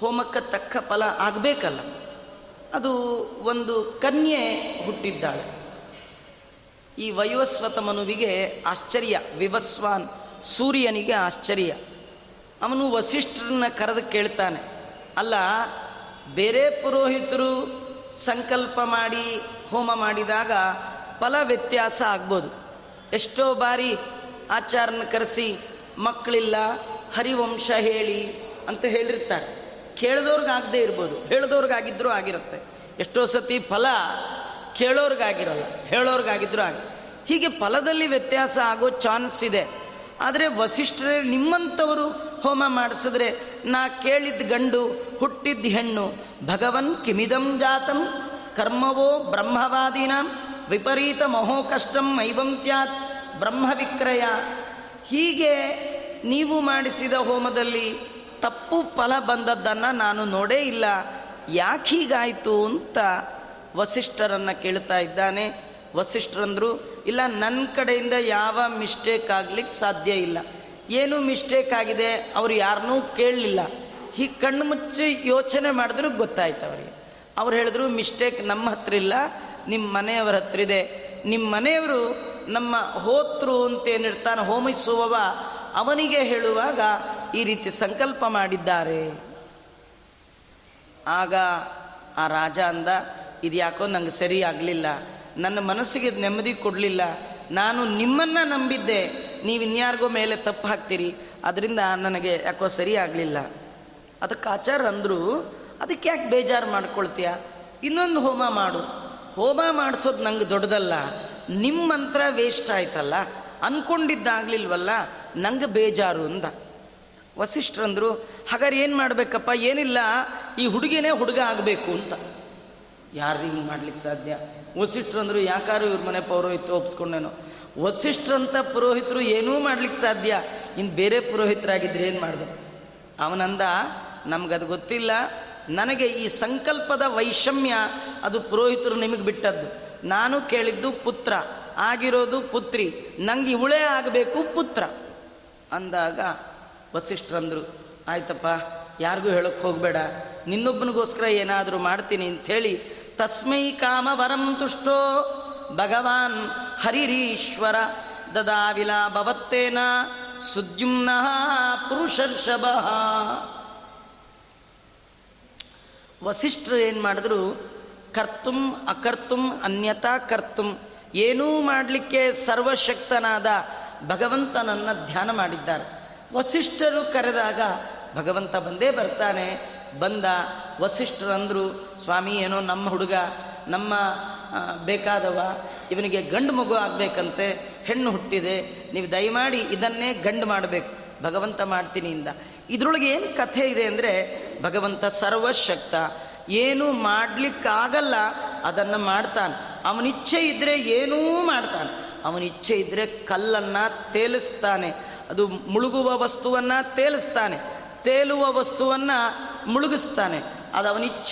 ಹೋಮಕ್ಕೆ ತಕ್ಕ ಫಲ ಆಗಬೇಕಲ್ಲ, ಅದು ಒಂದು ಕನ್ಯೆ ಹುಟ್ಟಿದ್ದಾಳೆ. ಈ ವೈವಸ್ವತ ಮನುವಿಗೆ ಆಶ್ಚರ್ಯ, ವಿವಸ್ವಾನ್ ಸೂರ್ಯನಿಗೆ ಆಶ್ಚರ್ಯ. ಅವನು ವಸಿಷ್ಠರನ್ನ ಕರೆದು ಕೇಳ್ತಾನೆ, ಅಲ್ಲ ಬೇರೆ ಪುರೋಹಿತರು ಸಂಕಲ್ಪ ಮಾಡಿ ಹೋಮ ಮಾಡಿದಾಗ ಫಲ ವ್ಯತ್ಯಾಸ ಆಗ್ಬೋದು. ಎಷ್ಟೋ ಬಾರಿ ಆಚಾರ್ಯನ ಕರೆಸಿ ಮಕ್ಕಳಿಲ್ಲ, ಹರಿವಂಶ ಹೇಳಿ ಅಂತ ಹೇಳಿರ್ತಾರೆ. ಕೇಳಿದವ್ರಿಗಾಗದೇ ಇರ್ಬೋದು, ಹೇಳಿದವ್ರಿಗಾಗಿದ್ದರೂ ಆಗಿರುತ್ತೆ. ಎಷ್ಟೋ ಸತಿ ಫಲ ಕೇಳೋರ್ಗಾಗಿರಲ್ಲ, ಹೇಳೋರ್ಗಾಗಿದ್ರೂ ಆಗಿ. ಹೀಗೆ ಫಲದಲ್ಲಿ ವ್ಯತ್ಯಾಸ ಆಗೋ ಚಾನ್ಸ್ ಇದೆ. ಆದರೆ ವಸಿಷ್ಠರೇ ನಿಮ್ಮಂಥವರು ಹೋಮ ಮಾಡಿಸಿದ್ರೆ, ನಾ ಕೇಳಿದ್ದ ಗಂಡು ಹುಟ್ಟಿದ್ದ ಹೆಣ್ಣು. ಭಗವನ್ ಕಿಮಿದಂ ಜಾತಂ ಕರ್ಮವೋ ಬ್ರಹ್ಮವಾದೀನಾಂ ವಿಪರೀತ ಮಹೋ ಕಷ್ಟಂ ಐವಂ ಸ್ಯಾತ್ ಬ್ರಹ್ಮ ವಿಕ್ರಯ. ಹೀಗೆ ನೀವು ಮಾಡಿಸಿದ ಹೋಮದಲ್ಲಿ ತಪ್ಪು ಫಲ ಬಂದದ್ದನ್ನು ನಾನು ನೋಡೇ ಇಲ್ಲ, ಯಾಕೆ ಹೀಗಾಯಿತು ಅಂತ ವಸಿಷ್ಠರನ್ನು ಕೇಳ್ತಾ ಇದ್ದಾನೆ. ವಸಿಷ್ಠರಂದರು, ಇಲ್ಲ, ನನ್ನ ಕಡೆಯಿಂದ ಯಾವ ಮಿಸ್ಟೇಕ್ ಆಗ್ಲಿಕ್ಕೆ ಸಾಧ್ಯ ಇಲ್ಲ. ಏನೂ ಮಿಸ್ಟೇಕ್ ಆಗಿದೆ, ಅವ್ರು ಯಾರನ್ನೂ ಕೇಳಲಿಲ್ಲ. ಹೀಗೆ ಕಣ್ಣು ಮುಚ್ಚಿ ಯೋಚನೆ ಮಾಡಿದ್ರು ಗೊತ್ತಾಯ್ತು ಅವರಿಗೆ. ಅವ್ರು ಹೇಳಿದ್ರು, ಮಿಸ್ಟೇಕ್ ನಮ್ಮ ಹತ್ರ ಇಲ್ಲ, ನಿಮ್ಮ ಮನೆಯವ್ರ ಹತ್ರ ಇದೆ. ನಿಮ್ಮ ಮನೆಯವರು ನಮ್ಮ ಹೋತೃ ಅಂತೇನಿರ್ತಾನೆ ಹೋಮಿಸುವವ, ಅವನಿಗೆ ಹೇಳುವಾಗ ಈ ರೀತಿ ಸಂಕಲ್ಪ ಮಾಡಿದ್ದಾರೆ. ಆಗ ಆ ರಾಜ ಅಂದ, ಇದ್ಯಾಕೋ ನಂಗೆ ಸರಿ ಆಗಲಿಲ್ಲ, ನನ್ನ ಮನಸ್ಸಿಗೆ ನೆಮ್ಮದಿ ಕೊಡಲಿಲ್ಲ, ನಾನು ನಿಮ್ಮನ್ನು ನಂಬಿದ್ದೆ, ನೀವು ಇನ್ಯಾರಿಗೋ ಮೇಲೆ ತಪ್ಪು ಹಾಕ್ತೀರಿ, ಅದರಿಂದ ನನಗೆ ಯಾಕೋ ಸರಿ ಆಗಲಿಲ್ಲ. ಅದಕ್ಕೆ ಆಚಾರ್ಯ ಅಂದರು, ಅದಕ್ಕೆ ಯಾಕೆ ಬೇಜಾರು ಮಾಡ್ಕೊಳ್ತೀಯ, ಇನ್ನೊಂದು ಹೋಮ ಮಾಡು, ಹೋಮ ಮಾಡಿಸೋದು ನಂಗೆ ದೊಡ್ಡದಲ್ಲ, ನಿಮ್ಮ ಮಂತ್ರ ವೇಸ್ಟ್ ಆಯ್ತಲ್ಲ, ಅಂದ್ಕೊಂಡಿದ್ದಾಗಲಿಲ್ವಲ್ಲ, ನಂಗೆ ಬೇಜಾರು ಅಂದ. ವಸಿಷ್ಠರಂದರು, ಹಾಗಾದ್ರೆ ಏನು ಮಾಡಬೇಕಪ್ಪ? ಏನಿಲ್ಲ, ಈ ಹುಡುಗಿನೇ ಹುಡುಗ ಆಗಬೇಕು ಅಂತ. ಯಾರು ಹಿಂಗೆ ಮಾಡ್ಲಿಕ್ಕೆ ಸಾಧ್ಯ? ವಸಿಷ್ಠರಂದರು, ಯಾಕಾರು ಇವ್ರ ಮನೆ ಪೌರೋಹಿತ್ವ ಒಪ್ಸ್ಕೊಂಡೇನೋ, ವಸಿಷ್ಠರಂಥ ಪುರೋಹಿತರು ಏನೂ ಮಾಡ್ಲಿಕ್ಕೆ ಸಾಧ್ಯ, ಇನ್ನು ಬೇರೆ ಪುರೋಹಿತರಾಗಿದ್ದರೆ ಏನು ಮಾಡಬೇಕು? ಅವನಂದ, ನಮಗದು ಗೊತ್ತಿಲ್ಲ, ನನಗೆ ಈ ಸಂಕಲ್ಪದ ವೈಷಮ್ಯ ಅದು ಪುರೋಹಿತರು ನಿಮಗೆ ಬಿಟ್ಟದ್ದು. ನಾನು ಕೇಳಿದ್ದು ಪುತ್ರ, ಆಗಿರೋದು ಪುತ್ರಿ, ನಂಗೆ ಇವಳೇ ಆಗಬೇಕು ಪುತ್ರ ಅಂದಾಗ ವಸಿಷ್ಠರಂದರು, ಆಯ್ತಪ್ಪ, ಯಾರಿಗೂ ಹೇಳೋಕ್ಕೆ ಹೋಗಬೇಡ, ನಿನ್ನೊಬ್ಬನಿಗೋಸ್ಕರ ಏನಾದರೂ ಮಾಡ್ತೀನಿ ಅಂಥೇಳಿ ತಸ್ಮೈ ಕಾಮ ವರಂ ತುಷ್ಟೋ ಭಗವಾನ್ ಹರಿರೀಶ್ವರ ದದಾವಿಲ ಭವತ್ತೇನ ಸುದ್ಯುಮ್ನಃ ಪುರುಷರ್ಷಭ. ವಸಿಷ್ಠರು ಏನು ಮಾಡಿದ್ರು? ಕರ್ತುಂ ಅಕರ್ತುಂ ಅನ್ಯತಾ ಕರ್ತುಂ ಏನೂ ಮಾಡಲಿಕ್ಕೆ ಸರ್ವಶಕ್ತನಾದ ಭಗವಂತನನ್ನು ಧ್ಯಾನ ಮಾಡಿದ್ದಾರೆ. ವಸಿಷ್ಠರು ಕರೆದಾಗ ಭಗವಂತ ಬಂದೇ ಬರ್ತಾನೆ. ಬಂದ ವಸಿಷ್ಠರಂದರು, ಸ್ವಾಮಿ, ಏನೋ ನಮ್ಮ ಹುಡುಗ, ನಮ್ಮ ಬೇಕಾದವ, ಇವನಿಗೆ ಗಂಡು ಮಗು ಆಗಬೇಕಂತೆ, ಹೆಣ್ಣು ಹುಟ್ಟಿದೆ, ನೀವು ದಯಮಾಡಿ ಇದನ್ನೇ ಗಂಡು ಮಾಡಬೇಕು, ಭಗವಂತ ಮಾಡ್ತೀನಿ ಇಂದ. ಇದರೊಳಗೆ ಏನು ಕಥೆ ಇದೆ ಅಂದರೆ, ಭಗವಂತ ಸರ್ವಶಕ್ತ, ಏನೂ ಮಾಡಲಿಕ್ಕಾಗಲ್ಲ ಅದನ್ನು ಮಾಡ್ತಾನೆ. ಅವನಿಚ್ಛೆ ಇದ್ದರೆ ಏನೂ ಮಾಡ್ತಾನೆ, ಅವನಿಚ್ಛೆ ಇದ್ದರೆ ಕಲ್ಲನ್ನು ತೇಲಿಸ್ತಾನೆ, ಅದು ಮುಳುಗುವ ವಸ್ತುವನ್ನು ತೇಲಿಸ್ತಾನೆ, ತೇಲುವ ವಸ್ತುವನ್ನು ಮುಳುಗಿಸ್ತಾನೆ, ಅದು ಅವನಿಚ್ಛ.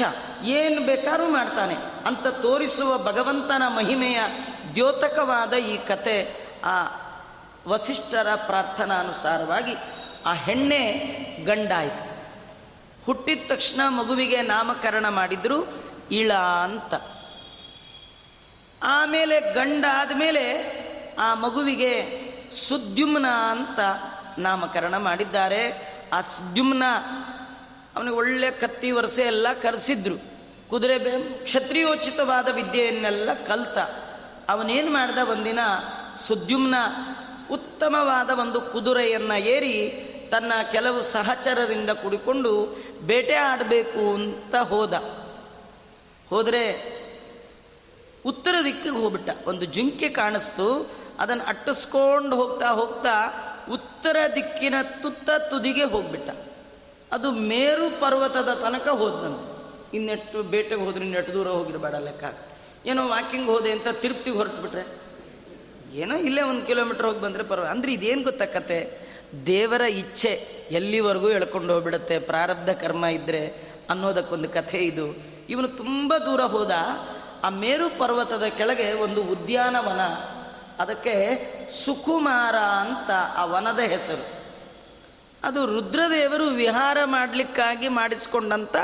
ಏನು ಬೇಕಾದ್ರೂ ಮಾಡ್ತಾನೆ ಅಂತ ತೋರಿಸುವ ಭಗವಂತನ ಮಹಿಮೆಯ ದ್ಯೋತಕವಾದ ಈ ಕತೆ. ಆ ವಸಿಷ್ಠರ ಪ್ರಾರ್ಥನಾನುಸಾರವಾಗಿ ಆ ಹೆಣ್ಣೆ ಗಂಡಾಯಿತು. ಹುಟ್ಟಿದ ತಕ್ಷಣ ಮಗುವಿಗೆ ನಾಮಕರಣ ಮಾಡಿದ್ರು ಇಳ ಅಂತ. ಆಮೇಲೆ ಗಂಡಾದ ಮೇಲೆ ಆ ಮಗುವಿಗೆ ಸುದ್ಯುಮ್ನ ಅಂತ ನಾಮಕರಣ ಮಾಡಿದ್ದಾರೆ. ಆ ಸುದ್ಯುಮ್ನ ಅವನಿಗೆ ಒಳ್ಳೆ ಕತ್ತಿ ವರಸೆ ಎಲ್ಲ ಕರೆಸಿದ್ರು, ಕುದುರೆ ಬೆ ಕ್ಷತ್ರಿಯೋಚಿತವಾದ ವಿದ್ಯೆಯನ್ನೆಲ್ಲ ಕಲ್ತ. ಅವನೇನು ಮಾಡ್ದ? ಒಂದಿನ ಸುದ್ಯುಮ್ನ ಉತ್ತಮವಾದ ಒಂದು ಕುದುರೆಯನ್ನು ಏರಿ ತನ್ನ ಕೆಲವು ಸಹಚರರಿಂದ ಕೂಡಿಕೊಂಡು ಬೇಟೆ ಆಡಬೇಕು ಅಂತ ಹೋದ. ಹೋದರೆ ಉತ್ತರ ದಿಕ್ಕಿಗೆ ಹೋಗ್ಬಿಟ್ಟ. ಒಂದು ಜಿಂಕೆ ಕಾಣಿಸ್ತು, ಅದನ್ನು ಅಟ್ಟಿಸ್ಕೊಂಡು ಹೋಗ್ತಾ ಹೋಗ್ತಾ ಉತ್ತರ ದಿಕ್ಕಿನ ತುತ್ತ ತುದಿಗೆ ಹೋಗ್ಬಿಟ್ಟ. ಅದು ಮೇರು ಪರ್ವತದ ತನಕ ಹೋದಂತೆ. ಇನ್ನೆಟ್ಟು ಬೇಟೆಗೆ ಹೋದ್ರೆ ಇನ್ನೆಟ್ಟು ದೂರ ಹೋಗಿರಬೇಡ ಲೆಕ್ಕ. ಏನೋ ವಾಕಿಂಗ್ ಹೋದೆ ಅಂತ ತಿರುಪ್ತಿಗೆ ಹೊರಟುಬಿಟ್ರೆ, ಏನೋ ಇಲ್ಲೇ ಒಂದು ಕಿಲೋಮೀಟ್ರ್ ಹೋಗಿ ಬಂದರೆ ಪರ್ವ ಅಂದರೆ ಇದೇನು ಗೊತ್ತಕ್ಕತ್ತೆ? ದೇವರ ಇಚ್ಛೆ ಎಲ್ಲಿವರೆಗೂ ಎಳ್ಕೊಂಡು ಹೋಗ್ಬಿಡುತ್ತೆ ಪ್ರಾರಬ್ಧ ಕರ್ಮ ಇದ್ದರೆ ಅನ್ನೋದಕ್ಕೊಂದು ಕಥೆ ಇದು. ಇವನು ತುಂಬ ದೂರ ಹೋದ. ಆ ಮೇರು ಪರ್ವತದ ಕೆಳಗೆ ಒಂದು ಉದ್ಯಾನವನ, ಅದಕ್ಕೆ ಸುಕುಮಾರ ಅಂತ ಆ ವನದ ಹೆಸರು. ಅದು ರುದ್ರದೇವರು ವಿಹಾರ ಮಾಡಲಿಕ್ಕಾಗಿ ಮಾಡಿಸ್ಕೊಂಡಂಥ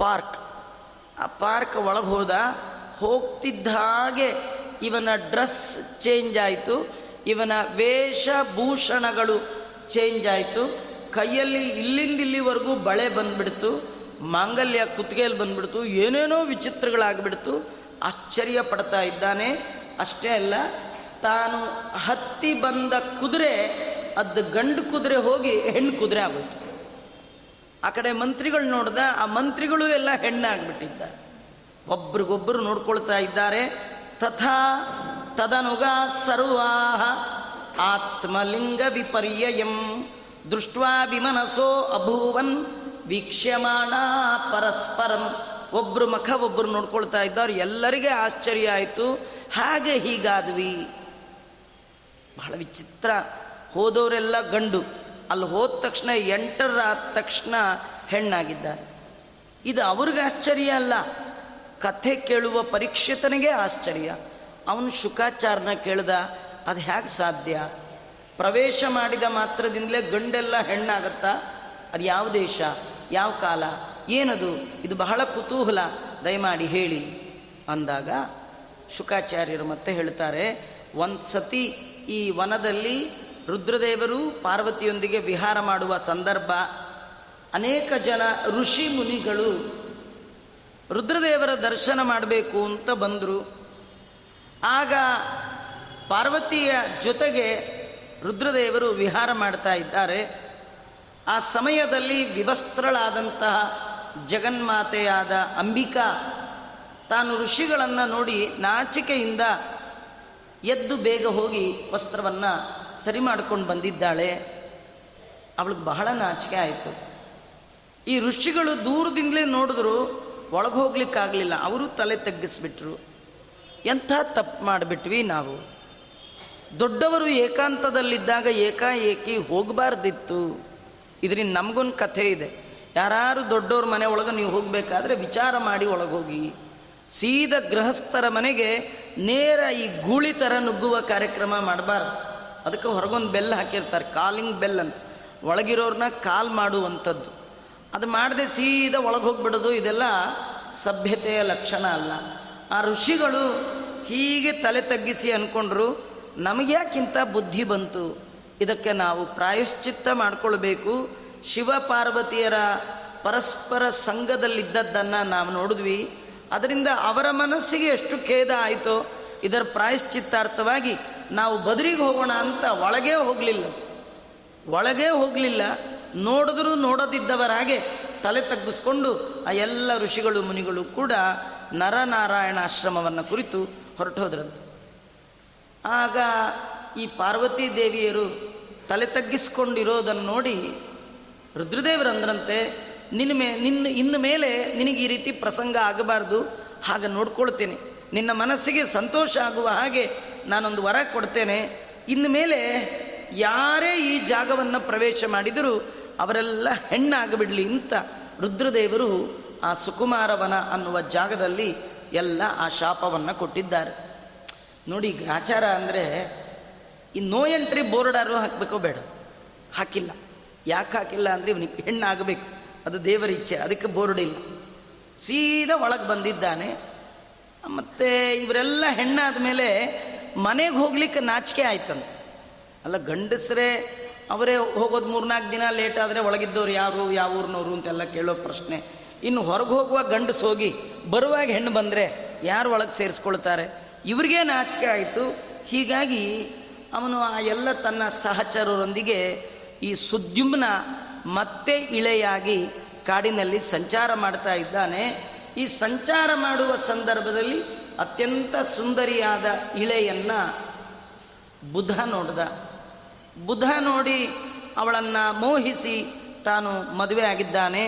ಪಾರ್ಕ್. ಆ ಪಾರ್ಕ್ ಒಳಗೆ ಹೋದ. ಹೋಗ್ತಿದ್ದ ಹಾಗೆ ಇವನ ಡ್ರೆಸ್ ಚೇಂಜ್ ಆಯಿತು, ಇವನ ವೇಷಭೂಷಣಗಳು ಚೇಂಜ್ ಆಯಿತು. ಕೈಯಲ್ಲಿ ಇಲ್ಲಿಂದ ಇಲ್ಲಿವರೆಗೂ ಬಳೆ ಬಂದುಬಿಡ್ತು, ಮಾಂಗಲ್ಯ ಕುತ್ತಿಗೆಯಲ್ಲಿ ಬಂದುಬಿಡ್ತು, ಏನೇನೋ ವಿಚಿತ್ರಗಳಾಗಿಬಿಡ್ತು. ಆಶ್ಚರ್ಯ ಪಡ್ತಾ ಇದ್ದಾನೆ. ಅಷ್ಟೇ ಅಲ್ಲ, ತಾನು ಹತ್ತಿ ಬಂದ ಕುದುರೆ ಅದು ಗಂಡು ಕುದುರೆ ಹೋಗಿ ಹೆಣ್ಣು ಕುದುರೆ ಆಗೋಯ್ತು. ಆ ಕಡೆ ಮಂತ್ರಿಗಳು ನೋಡ್ದ, ಆ ಮಂತ್ರಿಗಳು ಎಲ್ಲ ಹೆಣ್ಣಾಗ್ಬಿಟ್ಟಿದ್ದ. ಒಬ್ರಿಗೊಬ್ಬರು ನೋಡ್ಕೊಳ್ತಾ ಇದ್ದಾರೆ. ತಥಾ ತದನುಗಾ ಸರ್ವಾಹ ಆತ್ಮಲಿಂಗ ವಿಪರ್ಯಯಂ ದೃಷ್ಟ್ವಾ ವಿಮನಸೋ ಅಭೂವನ್ ವೀಕ್ಷ್ಯಮಾಣ ಪರಸ್ಪರಂ. ಒಬ್ಬರು ಮುಖ ಒಬ್ಬರು ನೋಡ್ಕೊಳ್ತಾ ಇದ್ದವ್ರು. ಎಲ್ಲರಿಗೆ ಆಶ್ಚರ್ಯ ಆಯಿತು, ಹಾಗೆ ಹೀಗಾದ್ವಿ. ಬಹಳ ವಿಚಿತ್ರ. ಹೋದವರೆಲ್ಲ ಗಂಡು, ಅಲ್ಲಿ ಹೋದ ತಕ್ಷಣ ಎಂಟರ ಆದ ತಕ್ಷಣ ಹೆಣ್ಣಾಗಿದ್ದಾರೆ. ಇದು ಅವ್ರಿಗೆ ಆಶ್ಚರ್ಯ ಅಲ್ಲ, ಕಥೆ ಕೇಳುವ ಪರೀಕ್ಷಿತನಿಗೆ ಆಶ್ಚರ್ಯ. ಅವನು ಶುಕಾಚಾರ್ಯನ ಕೇಳ್ದ, ಅದು ಹೇಗೆ ಸಾಧ್ಯ? ಪ್ರವೇಶ ಮಾಡಿದ ಮಾತ್ರದಿಂದಲೇ ಗಂಡೆಲ್ಲ ಹೆಣ್ಣಾಗತ್ತಾ? ಅದು ಯಾವ ದೇಶ, ಯಾವ ಕಾಲ, ಏನದು? ಇದು ಬಹಳ ಕುತೂಹಲ, ದಯಮಾಡಿ ಹೇಳಿ ಅಂದಾಗ ಶುಕಾಚಾರ್ಯರು ಮತ್ತೆ ಹೇಳ್ತಾರೆ, ಒಂದು ಸತಿ ಈ ವನದಲ್ಲಿ ರುದ್ರದೇವರು ಪಾರ್ವತಿಯೊಂದಿಗೆ ವಿಹಾರ ಮಾಡುವ ಸಂದರ್ಭ, ಅನೇಕ ಜನ ಋಷಿ ಮುನಿಗಳು ರುದ್ರದೇವರ ದರ್ಶನ ಮಾಡಬೇಕು ಅಂತ ಬಂದರು. ಆಗ ಪಾರ್ವತಿಯ ಜೊತೆಗೆ ರುದ್ರದೇವರು ವಿಹಾರ ಮಾಡ್ತಾ ಇದ್ದಾರೆ. ಆ ಸಮಯದಲ್ಲಿ ವಿವಸ್ತ್ರಳಾದಂತಹ ಜಗನ್ಮಾತೆಯಾದ ಅಂಬಿಕಾ ತಾನು ಋಷಿಗಳನ್ನು ನೋಡಿ ನಾಚಿಕೆಯಿಂದ ಎದ್ದು ಬೇಗ ಹೋಗಿ ವಸ್ತ್ರವನ್ನು ಸರಿ ಮಾಡ್ಕೊಂಡು ಬಂದಿದ್ದಾಳೆ. ಅವಳಿಗೆ ಬಹಳ ನಾಚಿಕೆ ಆಯಿತು. ಈ ಋಷಿಗಳು ದೂರದಿಂದಲೇ ನೋಡಿದ್ರು, ಒಳಗೆ ಹೋಗ್ಲಿಕ್ಕಾಗಲಿಲ್ಲ. ಅವರು ತಲೆ ತಗ್ಗಿಸ್ಬಿಟ್ರು. ಎಂಥ ತಪ್ಪು ಮಾಡಿಬಿಟ್ವಿ ನಾವು. ದೊಡ್ಡವರು ಏಕಾಂತದಲ್ಲಿದ್ದಾಗ ಏಕಾಏಕಿ ಹೋಗಬಾರ್ದಿತ್ತು. ಇದರಿಂದ ನಮಗೊಂದು ಕಥೆ ಇದೆ. ಯಾರು ದೊಡ್ಡವ್ರ ಮನೆ ಒಳಗೆ ನೀವು ಹೋಗಬೇಕಾದ್ರೆ ವಿಚಾರ ಮಾಡಿ ಒಳಗೆ ಹೋಗಿ. ಸೀದಾ ಗೃಹಸ್ಥರ ಮನೆಗೆ ನೇರ ಈ ಗೂಳಿ ಥರ ನುಗ್ಗುವ ಕಾರ್ಯಕ್ರಮ ಮಾಡಬಾರ್ದು. ಅದಕ್ಕೆ ಹೊರಗೊಂದು ಬೆಲ್ ಹಾಕಿರ್ತಾರೆ, ಕಾಲಿಂಗ್ ಬೆಲ್ ಅಂತ, ಒಳಗಿರೋರನ್ನ ಕಾಲ್ ಮಾಡುವಂಥದ್ದು. ಅದು ಮಾಡದೆ ಸೀದಾ ಒಳಗೆ ಹೋಗಿಬಿಡೋದು, ಇದೆಲ್ಲ ಸಭ್ಯತೆಯ ಲಕ್ಷಣ ಅಲ್ಲ. ಆ ಋಷಿಗಳು ಹೀಗೆ ತಲೆ ತಗ್ಗಿಸಿ ಅಂದ್ಕೊಂಡ್ರು, ನಮಗ್ಯಾಕಿಂತ ಬುದ್ಧಿ ಬಂತು, ಇದಕ್ಕೆ ನಾವು ಪ್ರಾಯಶ್ಚಿತ್ತ ಮಾಡಿಕೊಳ್ಬೇಕು. ಶಿವ ಪಾರ್ವತಿಯರ ಪರಸ್ಪರ ಸಂಘದಲ್ಲಿದ್ದದ್ದನ್ನು ನಾವು ನೋಡಿದ್ವಿ, ಅದರಿಂದ ಅವರ ಮನಸ್ಸಿಗೆ ಎಷ್ಟು ಖೇದ ಆಯಿತೋ ಇದರ ಪ್ರಾಯಶ್ಚಿತ್ತಾರ್ಥವಾಗಿ ನಾವು ಬದರಿಗೆ ಹೋಗೋಣ ಅಂತ ಒಳಗೇ ಹೋಗಲಿಲ್ಲ. ಒಳಗೇ ಹೋಗಲಿಲ್ಲ ನೋಡಿದ್ರೂ ನೋಡದಿದ್ದವರ ಹಾಗೆ ತಲೆ ತಗ್ಗಿಸ್ಕೊಂಡು ಆ ಎಲ್ಲ ಋಷಿಗಳು ಮುನಿಗಳು ಕೂಡ ನರನಾರಾಯಣಾಶ್ರಮವನ್ನು ಕುರಿತು ಹೊರಟು ಹೋದ್ರಂತೆ. ಆಗ ಈ ಪಾರ್ವತೀ ದೇವಿಯರು ತಲೆ ತಗ್ಗಿಸ್ಕೊಂಡಿರೋದನ್ನು ನೋಡಿ ರುದ್ರದೇವರಂದ್ರಂತೆ, ನಿನ್ನ ಮೇ ನಿನ್ನ ಇನ್ನು ಮೇಲೆ ನಿನಗೆ ಈ ರೀತಿ ಪ್ರಸಂಗ ಆಗಬಾರ್ದು, ಹಾಗೆ ನೋಡ್ಕೊಳ್ತೇನೆ, ನಿನ್ನ ಮನಸ್ಸಿಗೆ ಸಂತೋಷ ಆಗುವ ಹಾಗೆ ನಾನೊಂದು ವರ ಕೊಡ್ತೇನೆ. ಇನ್ನು ಮೇಲೆ ಯಾರೇ ಈ ಜಾಗವನ್ನು ಪ್ರವೇಶ ಮಾಡಿದರೂ ಅವರೆಲ್ಲ ಹೆಣ್ಣಾಗಬಿಡಲಿ ಅಂತ ರುದ್ರದೇವರು ಆ ಸುಕುಮಾರವನ ಅನ್ನುವ ಜಾಗದಲ್ಲಿ ಎಲ್ಲ ಆ ಶಾಪವನ್ನು ಕೊಟ್ಟಿದ್ದಾರೆ. ನೋಡಿ, ಗ್ರಾಚಾರ ಅಂದರೆ ಈ ನೋ ಎಂಟ್ರಿ ಬೋರ್ಡಾರು ಹಾಕಬೇಕೋ ಬೇಡ, ಹಾಕಿಲ್ಲ. ಯಾಕೆ ಹಾಕಿಲ್ಲ ಅಂದರೆ ಇವನಿಗೆ ಹೆಣ್ಣಾಗಬೇಕು, ಅದು ದೇವರ ಇಚ್ಛೆ, ಅದಕ್ಕೆ ಬೋರ್ಡ್ ಇಲ್ಲ. ಸೀದಾ ಒಳಗೆ ಬಂದಿದ್ದಾನೆ. ಮತ್ತು ಇವರೆಲ್ಲ ಹೆಣ್ಣಾದ ಮೇಲೆ ಮನೆಗೆ ಹೋಗ್ಲಿಕ್ಕೆ ನಾಚಿಕೆ ಆಯ್ತಂತೆ. ಅಲ್ಲ, ಗಂಡಸರೇ ಅವರೇ ಹೋಗೋದು, ಮೂರ್ನಾಲ್ಕು ದಿನ ಲೇಟ್ ಆದರೆ ಒಳಗಿದ್ದವ್ರು ಯಾರು, ಯಾವ ಊರಿನವರು ಅಂತೆಲ್ಲ ಕೇಳೋ ಪ್ರಶ್ನೆ. ಇನ್ನು ಹೊರಗೆ ಹೋಗುವಾಗ ಗಂಡಸು ಹೋಗಿ ಬರುವಾಗ ಹೆಣ್ಣು ಬಂದರೆ ಯಾರು ಒಳಗೆ ಸೇರಿಸ್ಕೊಳ್ತಾರೆ, ಇವ್ರಿಗೆ ನಾಚಿಕೆ ಆಯಿತು. ಹೀಗಾಗಿ ಅವನು ಆ ಎಲ್ಲ ತನ್ನ ಸಹಚರರೊಂದಿಗೆ ಈ ಸುದ್ಯುಮ್ನ ಮತ್ತೆ ಇಳೆಯಾಗಿ ಕಾಡಿನಲ್ಲಿ ಸಂಚಾರ ಮಾಡ್ತಾ ಇದ್ದಾನೆ. ಈ ಸಂಚಾರ ಮಾಡುವ ಸಂದರ್ಭದಲ್ಲಿ ಅತ್ಯಂತ ಸುಂದರಿಯಾದ ಇಳೆಯನ್ನು ಬುಧ ನೋಡಿದ. ಬುಧ ನೋಡಿ ಅವಳನ್ನು ಮೋಹಿಸಿ ತಾನು ಮದುವೆ ಆಗಿದ್ದಾನೆ.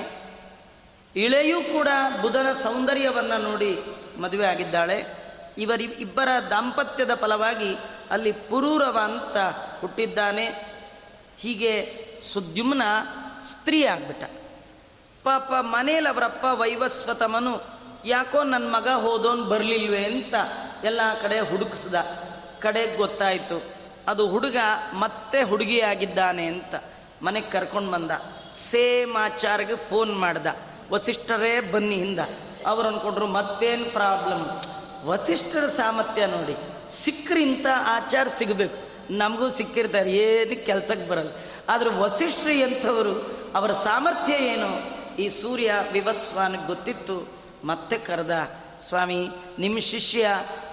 ಇಳೆಯೂ ಕೂಡ ಬುಧನ ಸೌಂದರ್ಯವನ್ನು ನೋಡಿ ಮದುವೆ ಆಗಿದ್ದಾಳೆ. ಇವರಿ ಇಬ್ಬರ ದಾಂಪತ್ಯದ ಫಲವಾಗಿ ಅಲ್ಲಿ ಪುರೂರವ ಅಂತ ಹುಟ್ಟಿದ್ದಾನೆ. ಹೀಗೆ ಸುದ್ಯುಮ್ನ ಸ್ತ್ರೀ ಆಗ್ಬಿಟ್ಟ. ಪಾಪ ಮನೇಲಿ ಅವರಪ್ಪ ವೈವಸ್ವತಮನು ಯಾಕೋ ನನ್ನ ಮಗ ಹೋದೋನು ಬರಲಿಲ್ವೇ ಅಂತ ಎಲ್ಲ ಕಡೆ ಹುಡುಕಿಸ್ದ. ಕಡೆಗೆ ಗೊತ್ತಾಯಿತು ಅದು ಹುಡುಗ ಮತ್ತೆ ಹುಡುಗಿಯಾಗಿದ್ದಾನೆ ಅಂತ ಮನೆಗೆ ಕರ್ಕೊಂಡು ಬಂದ. ಸೇಮ್ ಆಚಾರ್ಗೆ ಫೋನ್ ಮಾಡ್ದ, ವಸಿಷ್ಠರೇ ಬನ್ನಿ ಹಿಂದ. ಅವ್ರು ಅಂದ್ಕೊಂಡ್ರು ಮತ್ತೇನು ಪ್ರಾಬ್ಲಮ್, ವಸಿಷ್ಠರ ಸಾಮರ್ಥ್ಯ ನೋಡಿ, ಸಿಕ್ಕರಿಂತ ಆಚಾರ ಸಿಗಬೇಕು, ನಮಗೂ ಸಿಕ್ಕಿರ್ತಾರೆ, ಏನು ಕೆಲಸಕ್ಕೆ ಬರಲ್ಲ. ಆದರೆ ವಸಿಷ್ಠರು ಎಂಥವರು, ಅವರ ಸಾಮರ್ಥ್ಯ ಏನು. ಈ ಸೂರ್ಯ ವಿವಸ್ವಾನಿಗೆ ಗೊತ್ತಿತ್ತು, ಮತ್ತೆ ಕರೆದ, ಸ್ವಾಮಿ ನಿಮ್ಮ ಶಿಷ್ಯ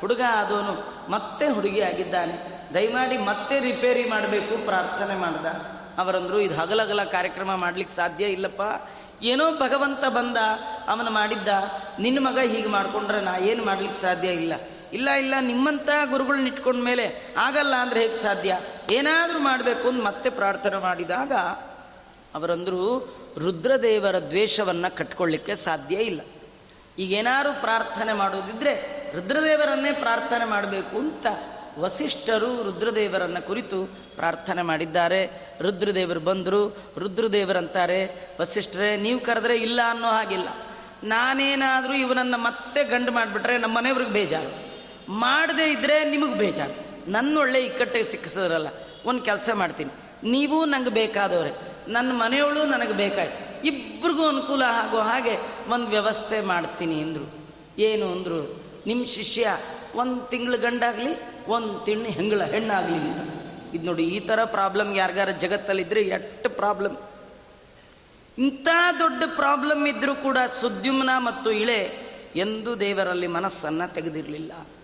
ಹುಡುಗ ಆದವನು ಮತ್ತೆ ಹುಡುಗಿಯಾಗಿದ್ದಾನೆ, ದಯಮಾಡಿ ಮತ್ತೆ ರಿಪೇರಿ ಮಾಡಬೇಕು ಪ್ರಾರ್ಥನೆ ಮಾಡ್ದ. ಅವರಂದರು, ಇದು ಹಗಲಗಲ ಕಾರ್ಯಕ್ರಮ ಮಾಡಲಿಕ್ಕೆ ಸಾಧ್ಯ ಇಲ್ಲಪ್ಪ, ಏನೋ ಭಗವಂತ ಬಂದ ಅವನು ಮಾಡಿದ್ದ, ನಿನ್ನ ಮಗ ಹೀಗೆ ಮಾಡಿಕೊಂಡ್ರೆ ನಾ ಏನು ಮಾಡ್ಲಿಕ್ಕೆ ಸಾಧ್ಯ ಇಲ್ಲ. ಇಲ್ಲ ಇಲ್ಲ ನಿಮ್ಮಂಥ ಗುರುಗಳನ್ನ ಇಟ್ಕೊಂಡ ಮೇಲೆ ಆಗಲ್ಲ ಅಂದರೆ ಹೇಗೆ ಸಾಧ್ಯ, ಏನಾದರೂ ಮಾಡಬೇಕು ಅಂತ ಮತ್ತೆ ಪ್ರಾರ್ಥನೆ ಮಾಡಿದಾಗ ಅವರಂದರು, ರುದ್ರದೇವರ ದ್ವೇಷವನ್ನು ಕಟ್ಕೊಳ್ಳಿಕ್ಕೆ ಸಾಧ್ಯ ಇಲ್ಲ, ಈಗೇನಾದ್ರು ಪ್ರಾರ್ಥನೆ ಮಾಡೋದಿದ್ದರೆ ರುದ್ರದೇವರನ್ನೇ ಪ್ರಾರ್ಥನೆ ಮಾಡಬೇಕು ಅಂತ ವಸಿಷ್ಠರು ರುದ್ರದೇವರನ್ನು ಕುರಿತು ಪ್ರಾರ್ಥನೆ ಮಾಡಿದ್ದಾರೆ. ರುದ್ರದೇವರು ಬಂದರು. ರುದ್ರದೇವರಂತಾರೆ, ವಸಿಷ್ಠರೇ ನೀವು ಕರೆದ್ರೆ ಇಲ್ಲ ಅನ್ನೋ ಹಾಗಿಲ್ಲ, ನಾನೇನಾದರೂ ಇವನನ್ನು ಮತ್ತೆ ಗಂಡು ಮಾಡಿಬಿಟ್ರೆ ನಮ್ಮ ಮನೆಯವ್ರಿಗೆ ಬೇಜಾರು, ಮಾಡದೇ ಇದ್ದರೆ ನಿಮಗೆ ಬೇಜಾರು, ನನ್ನೊಳ್ಳೆ ಇಕ್ಕಟ್ಟಿಗೆ ಸಿಕ್ಕಿಸೋದ್ರಲ್ಲ. ಒಂದು ಕೆಲಸ ಮಾಡ್ತೀನಿ, ನೀವು ನಂಗೆ ಬೇಕಾದವ್ರೆ, ನನ್ನ ಮನೆಯವಳು ನನಗೆ ಬೇಕಾಯ್ತು, ಇಬ್ರಿಗೂ ಅನುಕೂಲ ಆಗೋ ಹಾಗೆ ಒಂದು ವ್ಯವಸ್ಥೆ ಮಾಡ್ತೀನಿ ಅಂದರು. ಏನು ಅಂದರು, ನಿಮ್ಮ ಶಿಷ್ಯ ಒಂದು ತಿಂಗಳು ಗಂಡಾಗಲಿ ಒಂದು ತಿಂಗಳು ಹೆಂಗಳ ಹೆಣ್ಣಾಗಲಿ ಅಂತ. ಇದು ನೋಡಿ, ಈ ಥರ ಪ್ರಾಬ್ಲಮ್ ಯಾರಿಗಾರ ಜಗತ್ತಲ್ಲಿದ್ದರೆ ಎಷ್ಟು ಪ್ರಾಬ್ಲಮ್. ಇಂಥ ದೊಡ್ಡ ಪ್ರಾಬ್ಲಮ್ ಇದ್ದರೂ ಕೂಡ ಸುದ್ಯುಮ್ನ ಮತ್ತು ಇಳೆ ಎಂದೂ ದೇವರಲ್ಲಿ ಮನಸ್ಸನ್ನು ತೆಗೆದಿರಲಿಲ್ಲ.